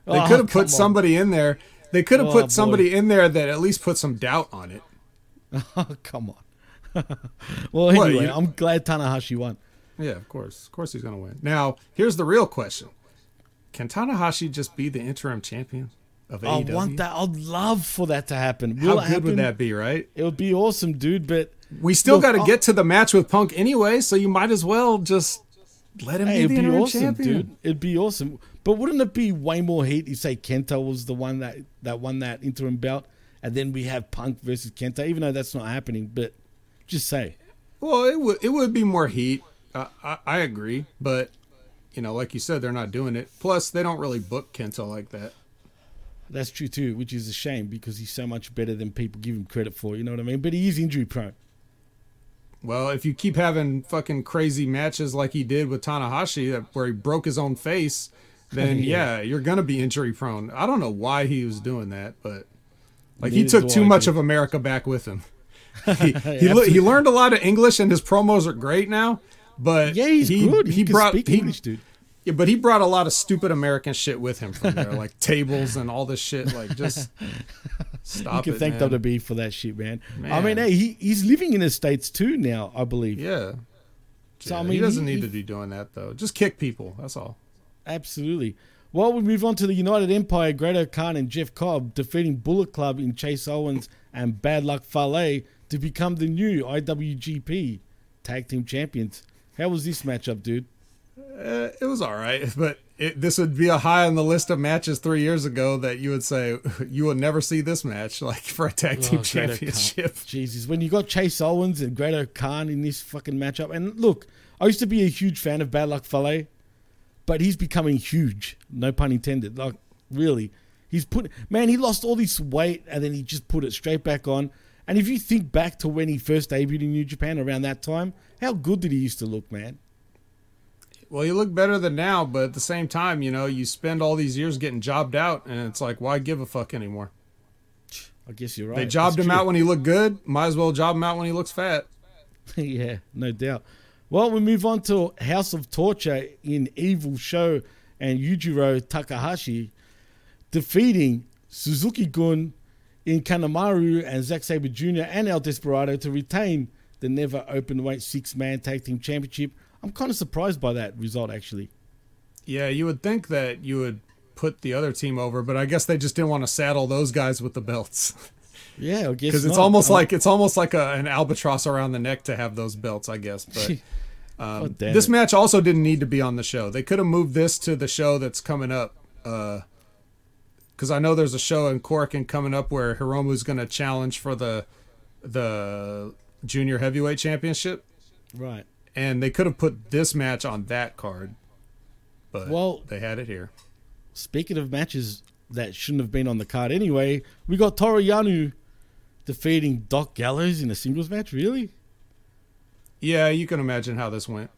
They could have put somebody in there. They could have put somebody in there that at least put some doubt on it. Oh, come on. Well, anyway, I'm glad Tanahashi won. Yeah, of course. Of course he's going to win. Now, here's the real question. Can Tanahashi just be the interim champion of AEW? I want that. I'd love for that to happen. Would that be, right? It would be awesome, dude, but... We still got to get to the match with Punk anyway, so you might as well just... Let him be the interim champion. Dude. It'd be awesome. But wouldn't it be way more heat if, say, Kenta was the one that won that interim belt, and then we have Punk versus Kenta, even though that's not happening, but just say. Well, it would be more heat. I agree. But, like you said, they're not doing it. Plus, they don't really book Kenta like that. That's true, too, which is a shame because he's so much better than people give him credit for. You know what I mean? But he is injury prone. Well, if you keep having fucking crazy matches like he did with Tanahashi, where he broke his own face, then yeah, you're going to be injury prone. I don't know why he was doing that, but he took too much of America back with him. He learned a lot of English and his promos are great now, but yeah, he's good. He can speak English, dude. Yeah, but he brought a lot of stupid American shit with him from there, like tables and all this shit. Like, just stop it. You can thank WWE for that shit, man. I mean, hey, he's living in the States too now, I believe. Yeah. So I mean, he doesn't need to be doing that, though. Just kick people. That's all. Absolutely. Well, we move on to the United Empire, Great-O Khan and Jeff Cobb defeating Bullet Club in Chase Owens and Bad Luck Fale to become the new IWGP Tag Team Champions. How was this matchup, dude? It was all right, but this would be a high on the list of matches 3 years ago that you would say you will never see this match, like for a tag team championship. Jesus, when you got Chase Owens and Great-O Khan in this fucking matchup, and look, I used to be a huge fan of Bad Luck Fale, but he's becoming huge. No pun intended. Like really, he lost all this weight and then he just put it straight back on. And if you think back to when he first debuted in New Japan around that time, how good did he used to look, man? Well, you look better than now, but at the same time, you spend all these years getting jobbed out, and it's like, why give a fuck anymore? I guess you're right. They jobbed him out when he looked good. Might as well job him out when he looks fat. Yeah, no doubt. Well, we move on to House of Torture in Evil Show and Yujiro Takahashi defeating Suzuki-gun in Kanemaru and Zack Sabre Jr. and El Desperado to retain the never open weight six-man tag team championship. I'm kind of surprised by that result, actually. Yeah, you would think that you would put the other team over, but I guess they just didn't want to saddle those guys with the belts. Yeah, I guess because it's almost like an albatross around the neck to have those belts, I guess. But this match also didn't need to be on the show. They could have moved this to the show that's coming up. Because I know there's a show in Korakuen coming up where Hiromu's going to challenge for the junior heavyweight championship. Right. And they could have put this match on that card, but they had it here. Speaking of matches that shouldn't have been on the card anyway, we got Toru Yano defeating Doc Gallows in a singles match, really? Yeah, you can imagine how this went.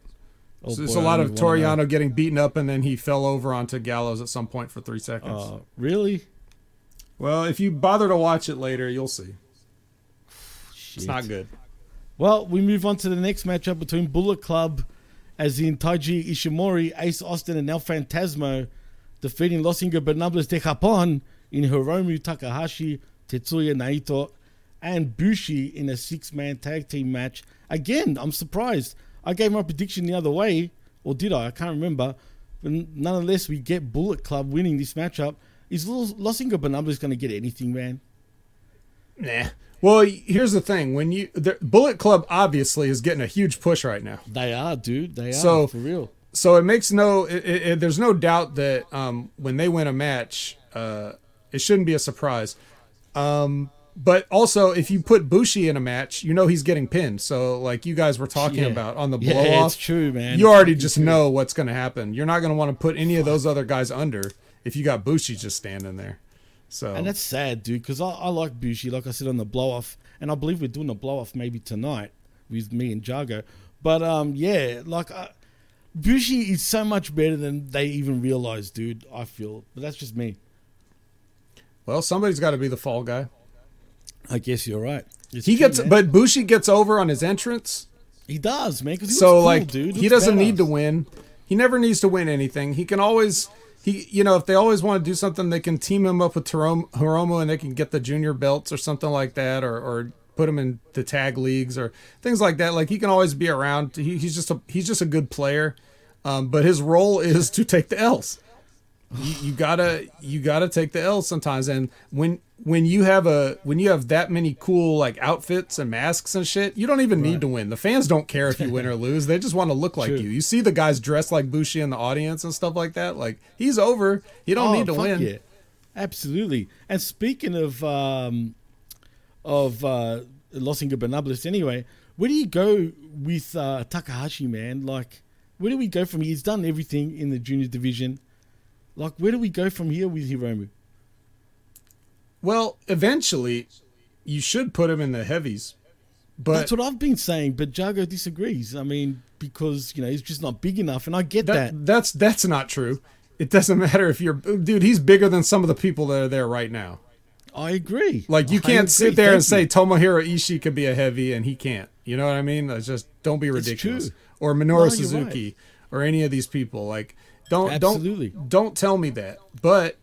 Oh, so it's a lot of Toru Yano getting beaten up, and then he fell over onto Gallows at some point for 3 seconds. Really? Well, if you bother to watch it later, you'll see. Shit. It's not good. Well, we move on to the next matchup between Bullet Club, as in Taiji Ishimori, Ace Austin, and El Fantasmo, defeating Los Ingobernables de Japón in Hiromu, Takahashi, Tetsuya Naito, and Bushi in a six-man tag team match. Again, I'm surprised. I gave my prediction the other way, or did I? I can't remember. But nonetheless, we get Bullet Club winning this matchup. Is Los Ingobernables going to get anything, man? Nah. Well, here's the thing. When Bullet Club obviously is getting a huge push right now. They are, dude. They are, so, for real. So it makes there's no doubt that when they win a match, it shouldn't be a surprise. But also, if you put Bushi in a match, you know he's getting pinned. So, like you guys were talking about on the blow-off. Yeah, it's true, man. You already just know what's going to happen. You're not going to want to put any of those other guys under if you got Bushi just standing there. So. And that's sad, dude, because I like Bushi, like I said, on the blow-off. And I believe we're doing a blow-off maybe tonight with me and Jago. But, Bushi is so much better than they even realize, dude, I feel. But that's just me. Well, somebody's got to be the fall guy. I guess you're right. But Bushi gets over on his entrance. He does, man. Cause dude, he doesn't need to win. He never needs to win anything. He can always, if they always want to do something, they can team him up with Hiromu and they can get the junior belts or something like that, or put him in the tag leagues or things like that. Like he can always be around. He's just a good player, but his role is to take the L's. You gotta take the L sometimes, and when you have that many cool like outfits and masks and shit, you don't even need to win. The fans don't care if you win or lose; they just want to look like you. You see the guys dressed like Bushi in the audience and stuff like that. Like he's over; you don't need to win. Yeah. Absolutely. And speaking of Los Ingobernables, anyway, where do you go with Takahashi, man? Like, where do we go from here? He's done everything in the junior division. Like, where do we go from here with Hiromu? Well, eventually, you should put him in the heavies. But that's what I've been saying, but Jago disagrees. I mean, because, he's just not big enough, and I get that. That's not true. It doesn't matter if you're... Dude, he's bigger than some of the people that are there right now. I agree. Like, you can't sit there and say Tomohiro Ishii could be a heavy, and he can't. You know what I mean? It's just, don't be ridiculous. Or Minoru Suzuki, right. Or any of these people, like... Don't tell me that. But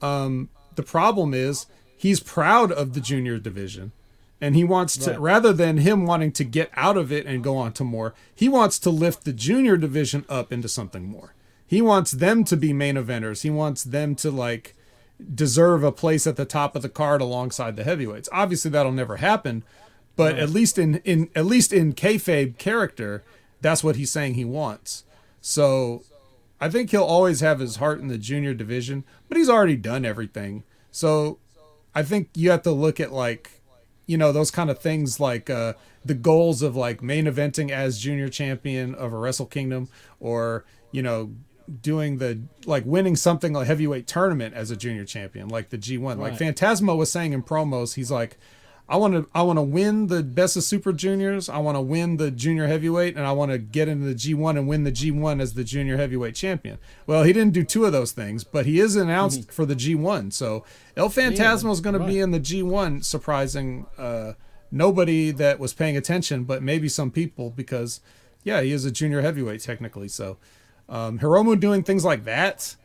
the problem is he's proud of the junior division, and he wants to, rather than him wanting to get out of it and go on to more, he wants to lift the junior division up into something more. He wants them to be main eventers. He wants them to like deserve a place at the top of the card alongside the heavyweights. Obviously that'll never happen, but at least in kayfabe character, that's what he's saying he wants. So I think he'll always have his heart in the junior division, but he's already done everything. So I think you have to look at those kind of things like the goals of like main eventing as junior champion of a Wrestle Kingdom, or, doing the like winning something like heavyweight tournament as a junior champion, like the G1, like Phantasmo was saying in promos. He's like, I want to win the best of super juniors. I want to win the junior heavyweight, and I want to get into the G1 and win the G1 as the junior heavyweight champion. Well, he didn't do two of those things, but he is announced for the G1. So El Fantasma is going to be in the G1, surprising nobody that was paying attention, but maybe some people, because he is a junior heavyweight technically. So Hiromu doing things like that,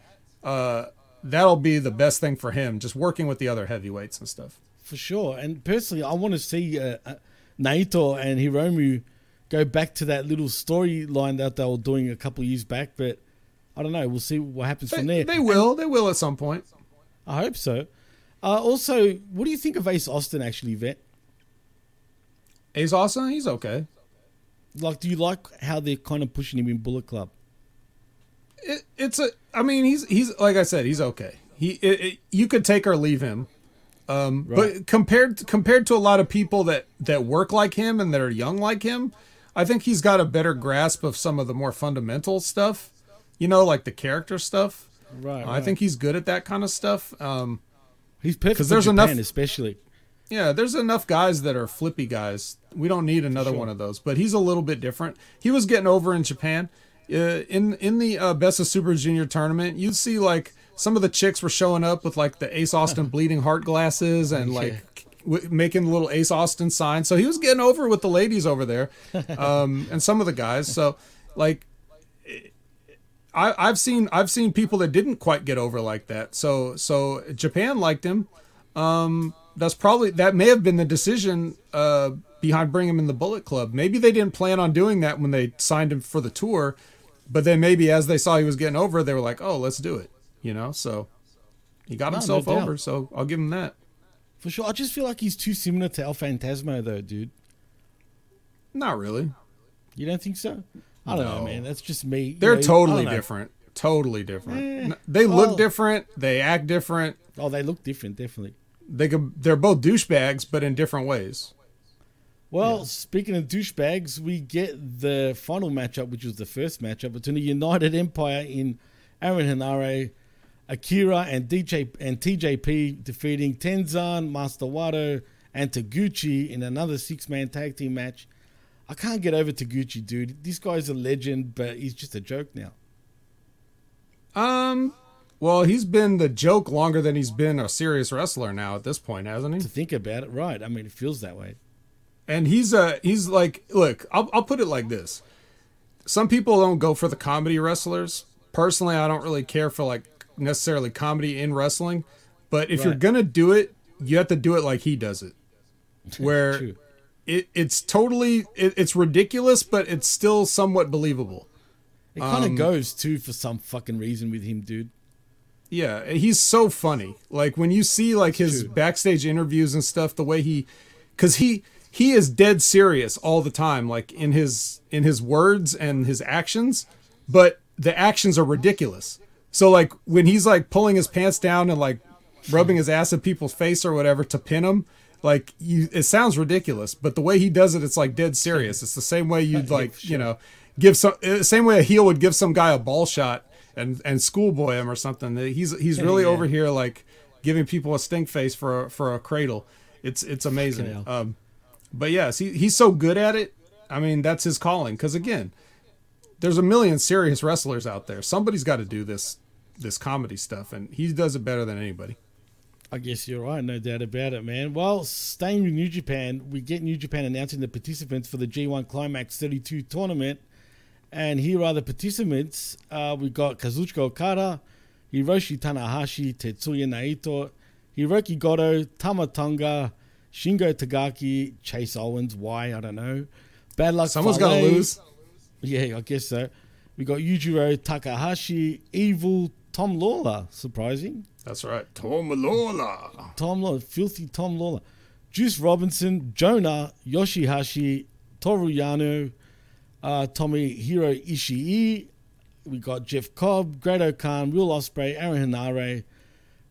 that'll be the best thing for him, just working with the other heavyweights and stuff. For sure. And personally, I want to see Naito and Hiromu go back to that little storyline that they were doing a couple of years back, but I don't know. We'll see what happens from there. They will. They will at some point. I hope so. Also, what do you think of Ace Austin, actually, Vet? Ace Austin? He's okay. Like, do you like how they're kind of pushing him in Bullet Club? I mean, he's like I said, he's okay. You could take or leave him. Right. But compared to a lot of people that work like him and that are young like him, I think he's got a better grasp of some of the more fundamental stuff, you know, like the character stuff. Right. I think he's good at that kind of stuff. He's perfect for Japan, especially. Yeah, there's enough guys that are flippy guys. We don't need another one of those. But he's a little bit different. He was getting over in Japan. In the Best of Super Junior tournament, you'd see like some of the chicks were showing up with like the Ace Austin bleeding heart glasses and like making the little Ace Austin sign. So he was getting over with the ladies over there, and some of the guys. So like, I've seen people that didn't quite get over like that. So Japan liked him. That may have been the decision behind bringing him in the Bullet Club. Maybe they didn't plan on doing that when they signed him for the tour, but then maybe as they saw he was getting over, they were like, "Oh, let's do it," you know. So he got himself over. So I'll give him that for sure. I just feel like he's too similar to El Fantasma, though, dude. Not really. You don't think so? I don't know, man. That's just me. They're totally different. Totally different. They look different. They act different. Oh, they look different, definitely. They're both douchebags, but in different ways. Well, Speaking of douchebags, we get the final matchup, which was the first matchup between the United Empire in Aaron Henare, Akira, and TJP defeating Tenzan, Master Wado, and Taguchi in another six-man tag team match. I can't get over Taguchi, dude. This guy's a legend, but he's just a joke now. Well, he's been the joke longer than he's been a serious wrestler now at this point, hasn't he? To think about it, right. I mean, it feels that way. And he's like, look, I'll put it like this. Some people don't go for the comedy wrestlers. Personally, I don't really care for like necessarily comedy in wrestling. But if you're going to do it, you have to do it like he does it. Where it's ridiculous, but it's still somewhat believable. It kind of goes too for some fucking reason with him, dude. Yeah, he's so funny. Like when you see like his backstage interviews and stuff, the way because he is dead serious all the time, like in his words and his actions, but the actions are ridiculous. So like when he's like pulling his pants down and like rubbing his ass in people's face or whatever to pin him, like it sounds ridiculous, but the way he does it, it's like dead serious. It's the same way you'd like, you know, same way a heel would give some guy a ball shot and schoolboy him or something. He's really over here like giving people a stink face for a cradle. It's amazing. But yes, he's so good at it. I mean, that's his calling. Because again, there's a million serious wrestlers out there. Somebody's got to do this comedy stuff, and he does it better than anybody. I guess you're right, no doubt about it, man. Well, staying with New Japan, we get New Japan announcing the participants for the G1 Climax 32 tournament. And here are the participants. We got Kazuchika Okada, Hiroshi Tanahashi, Tetsuya Naito, Hiroki Goto, Tama Tonga, Shingo Takagi, Chase Owens. Why? I don't know. Bad Luck. Someone's got to lose. Yeah, I guess so. We got Yujiro Takahashi, Evil, Tom Lawler. Surprising. That's right. Tom Lawler. Filthy Tom Lawler. Juice Robinson, Jonah, Yoshihashi, Toru Yano, Tomohiro Ishii. We got Jeff Cobb, Great Khan, Will Ospreay, Aaron Henare,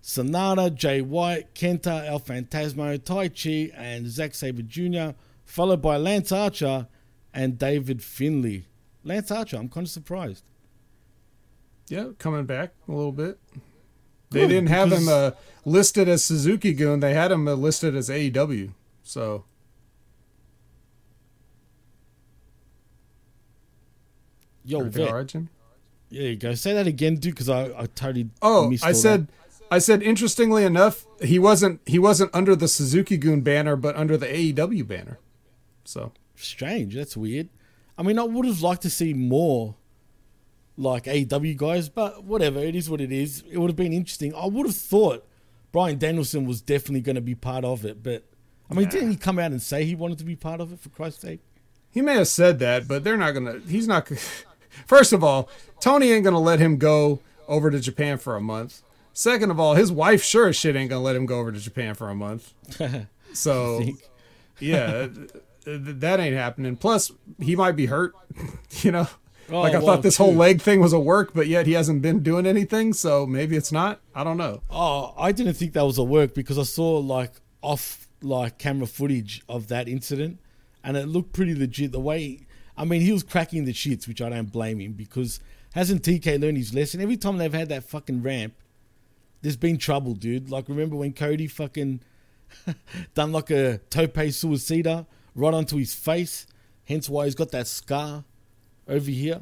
SANADA, Jay White, Kenta, El Fantasmo, Tai Chi, and Zack Sabre Jr., followed by Lance Archer and David Finlay. Lance Archer, I'm kind of surprised. Yeah, coming back a little bit. They didn't have him listed as Suzuki-Gun. They had him listed as AEW, so... Yo, Origin. Yeah, you go. Say that again, dude, because I totally missed all that. I said, interestingly enough, he wasn't under the Suzuki-Gun banner, but under the AEW banner. So strange. That's weird. I mean, I would have liked to see more. like AEW guys, but whatever, it is what it is. It would have been interesting. I would have thought Bryan Danielson was definitely going to be part of it, but I mean, didn't he come out and say he wanted to be part of it, for Christ's sake? He may have said that, but they're not going to, he's not, first of all, Tony ain't going to let him go over to Japan for a month. Second of all, his wife sure as shit ain't going to let him go over to Japan for a month. So, yeah, that ain't happening. Plus, he might be hurt, you know? Oh, like, I thought this whole leg thing was a work, but yet he hasn't been doing anything, so maybe it's not. I don't know. Oh, I didn't think that was a work because I saw, like, off, like, camera footage of that incident, and it looked pretty legit. The way, I mean, he was cracking the shits, which I don't blame him, because hasn't TK learned his lesson? Every time they've had that fucking ramp, there's been trouble, dude. Like, remember when Cody fucking done like a tope suicida right onto his face, hence why he's got that scar over here?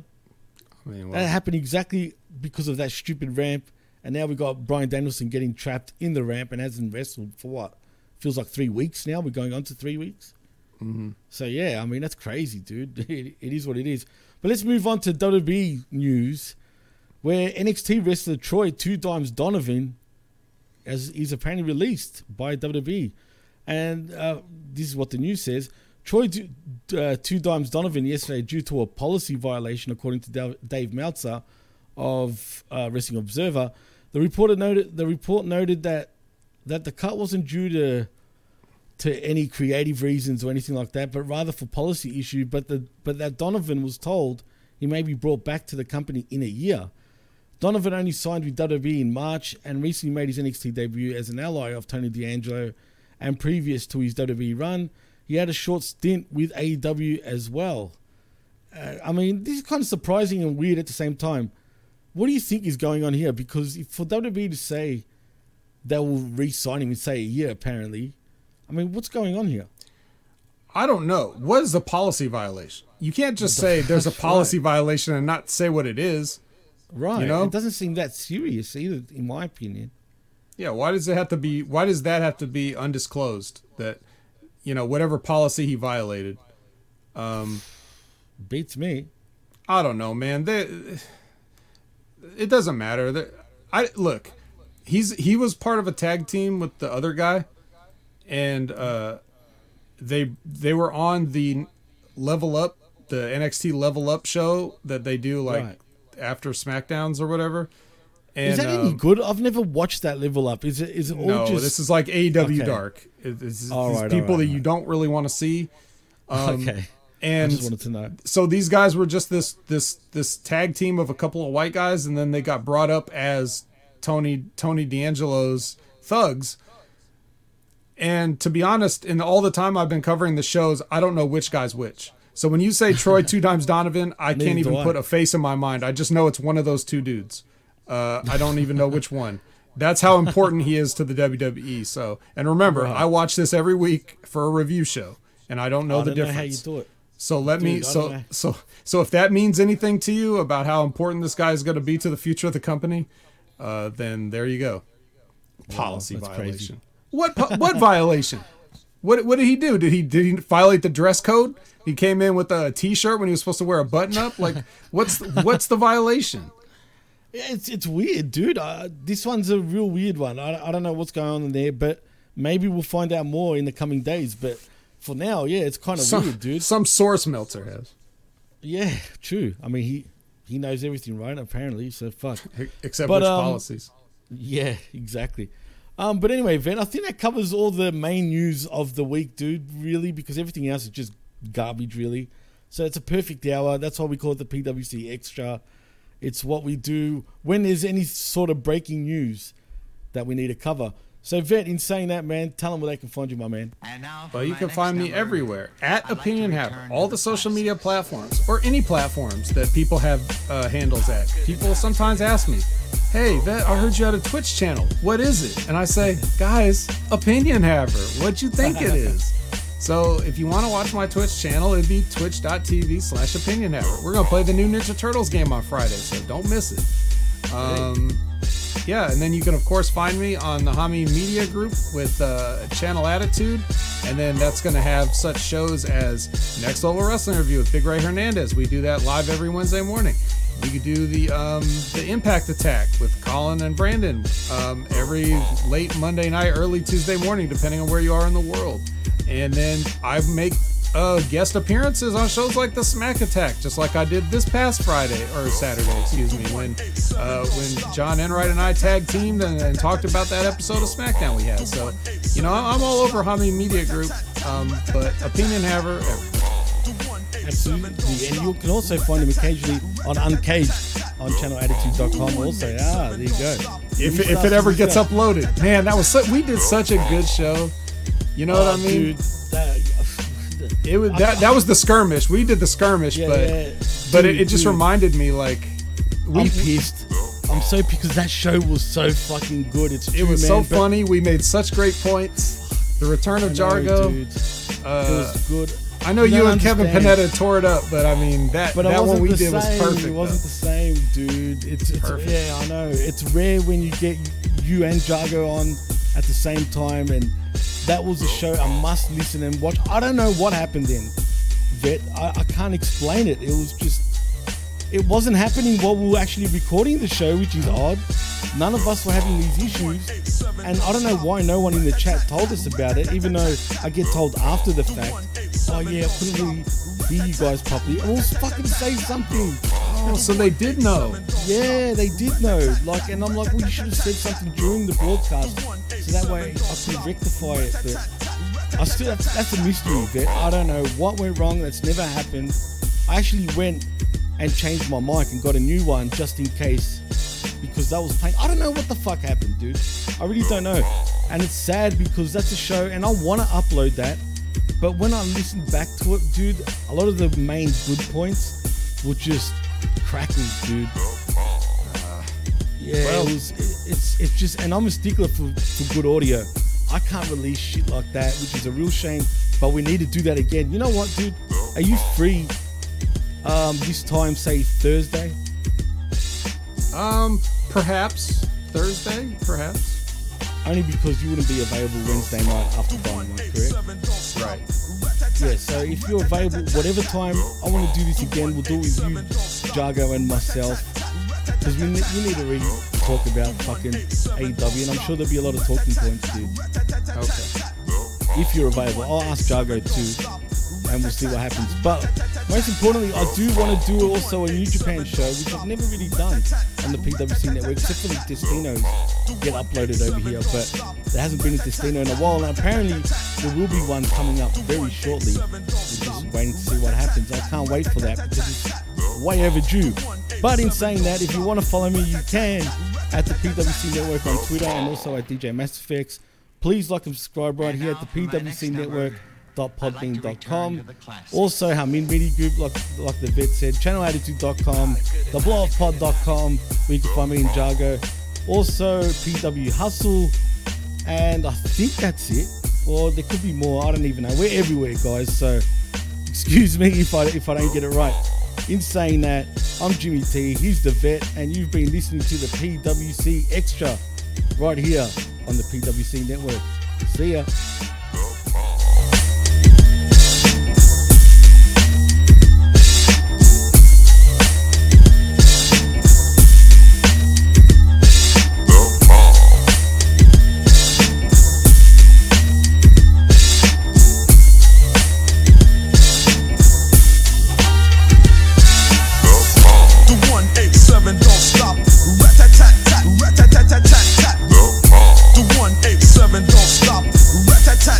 I mean, well, that happened exactly because of that stupid ramp, and now we got Bryan Danielson getting trapped in the ramp and hasn't wrestled for what feels like 3 weeks now. We're going on to 3 weeks. Mm-hmm. So yeah, I mean, that's crazy, dude. It is what it is. But let's move on to WWE news, where NXT wrestler Troy Two Dimes Donovan is apparently released by WWE. And this is what the news says. Troy Two Dimes Donovan yesterday, due to a policy violation, according to Dave Meltzer of Wrestling Observer, the report noted that the cut wasn't due to any creative reasons or anything like that, but rather for policy issue, but that Donovan was told he may be brought back to the company in a year. Donovan only signed with WWE in March and recently made his NXT debut as an ally of Tony D'Angelo, and previous to his WWE run, he had a short stint with AEW as well. I mean, this is kind of surprising and weird at the same time. What do you think is going on here? Because for WWE to say they will re-sign him in, say, a year, apparently, I mean, what's going on here? I don't know. What is the policy violation? You can't just say there's a policy violation and not say what it is. Right. You know? It doesn't seem that serious either, in my opinion. Yeah. Why does that have to be undisclosed? That, you know, whatever policy he violated. Beats me. I don't know, man. It doesn't matter. Look, he was part of a tag team with the other guy. And they were on the Level Up, the NXT Level Up show that they do, like, right after SmackDowns or whatever. And, is that any good? I've never watched that Level Up. Is it all no, just... No, this is like AEW okay. Dark. It's all these right, people all right, that you don't really want to see. Okay. And I just wanted to know. So these guys were just this tag team of a couple of white guys, and then they got brought up as Tony D'Angelo's thugs. And to be honest, in all the time I've been covering the shows, I don't know which guy's which. So when you say Troy Two Dimes Donovan, I can't even put a face in my mind. I just know it's one of those two dudes. I don't even know which one. That's how important he is to the WWE. So, and remember, right, I watch this every week for a review show, and I don't know the difference. Know how you do it. So let me. So if that means anything to you about how important this guy is going to be to the future of the company, then there you go. Policy violation. Crazy. What violation? What did he do? Did he violate the dress code? He came in with a t-shirt when he was supposed to wear a button up. Like, what's the violation? It's weird, dude. This one's a real weird one. I don't know what's going on in there, but maybe we'll find out more in the coming days. But for now, yeah, it's kind of weird, dude. Some source Meltzer has. Yeah, true. I mean, he knows everything, right? Apparently, so fuck. Except which policies. Yeah, exactly. But anyway, Ven, I think that covers all the main news of the week, dude, really, because everything else is just garbage, really. So it's a perfect hour. That's why we call it the PWC Extra. It's what we do when there's any sort of breaking news that we need to cover. So, Vet, in saying that, man, tell them where they can find you, my man. Well, you can find me everywhere, at Opinion Haver, all the social media platforms, or any platforms that people have handles at. People sometimes ask me, hey, Vet, I heard you had a Twitch channel. What is it? And I say, guys, Opinion Haver. What you think it is? So, if you want to watch my Twitch channel, it'd be twitch.tv/Opinion Haver. We're going to play the new Ninja Turtles game on Friday, so don't miss it. Yeah, and then you can, of course, find me on the Hami Media Group with Channel Attitude, and then that's going to have such shows as Next Level Wrestling Review with Big Ray Hernandez. We do that live every Wednesday morning. We could do the Impact Attack with Colin and Brandon every late Monday night, early Tuesday morning, depending on where you are in the world. And then I make guest appearances on shows like the Smack Attack, just like I did this past Saturday, when John Enright and I tag teamed and talked about that episode of SmackDown we had. So, you know, I'm all over Hami Media Group, but opinion haver everywhere. Absolutely, and you can also find him occasionally on Uncaged on channelattitude.com also. Ah, there you go. If it ever gets uploaded. Man, that was we did such a good show. You know what I mean? Dude, that was the skirmish. We did the skirmish, but it just reminded me, like, I'm pissed. I'm so pissed because that show was so fucking good. It was so funny. We made such great points. The return of Jargo. Dude. It was good. I know you and Kevin Panetta tore it up, but I mean that one we did was perfect. It wasn't the same, dude. It's perfect. Yeah, I know. It's rare when you get you and Jargo on at the same time, and that was a show I must listen and watch. I don't know what happened then, Vet. I can't explain it. It was just, it wasn't happening while we were actually recording the show, which is odd. None of us were having these issues, and I don't know why no one in the chat told us about it, even though I get told after the fact, oh yeah, I couldn't really hear you guys properly. Or fucking say something. Oh, so they did know. Yeah, they did know. Like, and I'm like, well, you should have said something during the broadcast, so that way I could rectify it. But I still, that's a mystery. That I don't know what went wrong. That's never happened. I actually went and changed my mic and got a new one just in case, because that was playing. I don't know what the fuck happened, dude. I really don't know. And it's sad because that's a show and I want to upload that, but when I listen back to it, dude, a lot of the main good points were just crackles, dude. Yeah, well, it's just, and I'm a stickler for good audio. I can't release shit like that, which is a real shame, but we need to do that again. You know what, dude? Are you free this time, say Thursday? Perhaps Thursday, perhaps. Only because you wouldn't be available Wednesday night after Dynamite, correct? Right. Yeah, so if you're available, whatever time, I want to do this again. We'll do it with you, Jargo, and myself, because we need to really talk about fucking AEW, and I'm sure there'll be a lot of talking points, dude. Okay. If you're available, I'll ask Jargo too, and we'll see what happens. But most importantly, I do want to do also a New Japan show, which I've never really done on the PWC Network, except for the Destinos get uploaded over here, but there hasn't been a Destino in a while, and apparently there will be one coming up very shortly. We're just waiting to see what happens. I can't wait for that because it's way overdue. But in saying that, if you want to follow me, you can at the PWC Network on Twitter and also at DJ Mass Effects. Please like and subscribe right here at the PWC Network. Podbean.com. Also, Hami Media Group, like the vet said, channelattitude.com, theblowuppod.com, where you can find me in Jargo. Also, PW Hustle, and I think that's it. Or there could be more. I don't even know. We're everywhere, guys. So, excuse me if I don't get it right. In saying that, I'm Jimmy T. He's the vet, and you've been listening to the PWC Extra right here on the PWC Network. See ya. Don't stop. Rat-tat-tat.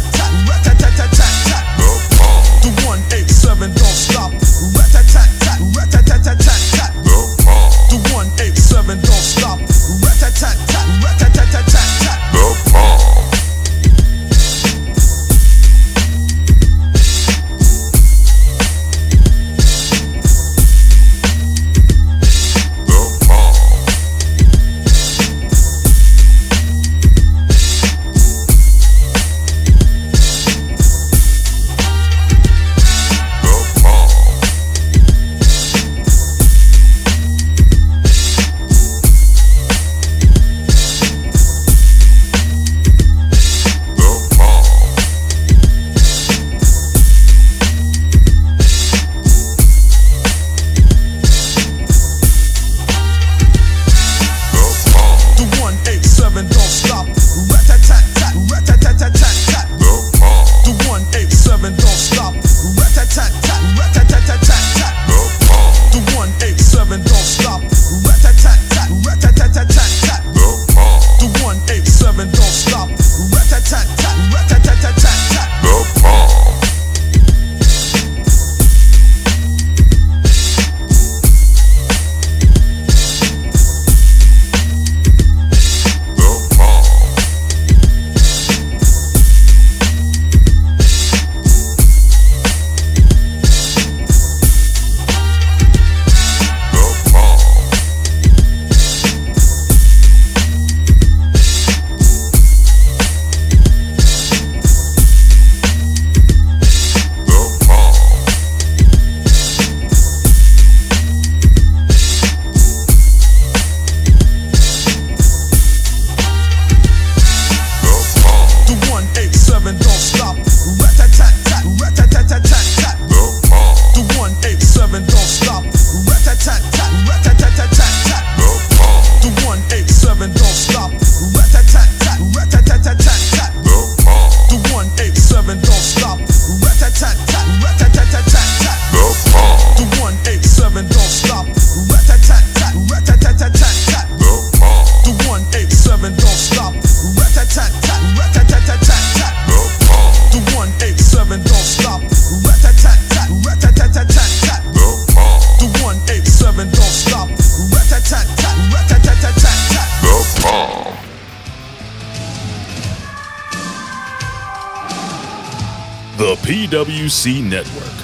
PWC Network.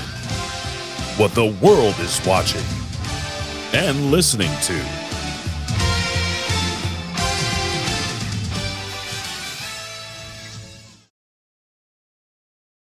What the world is watching and listening to.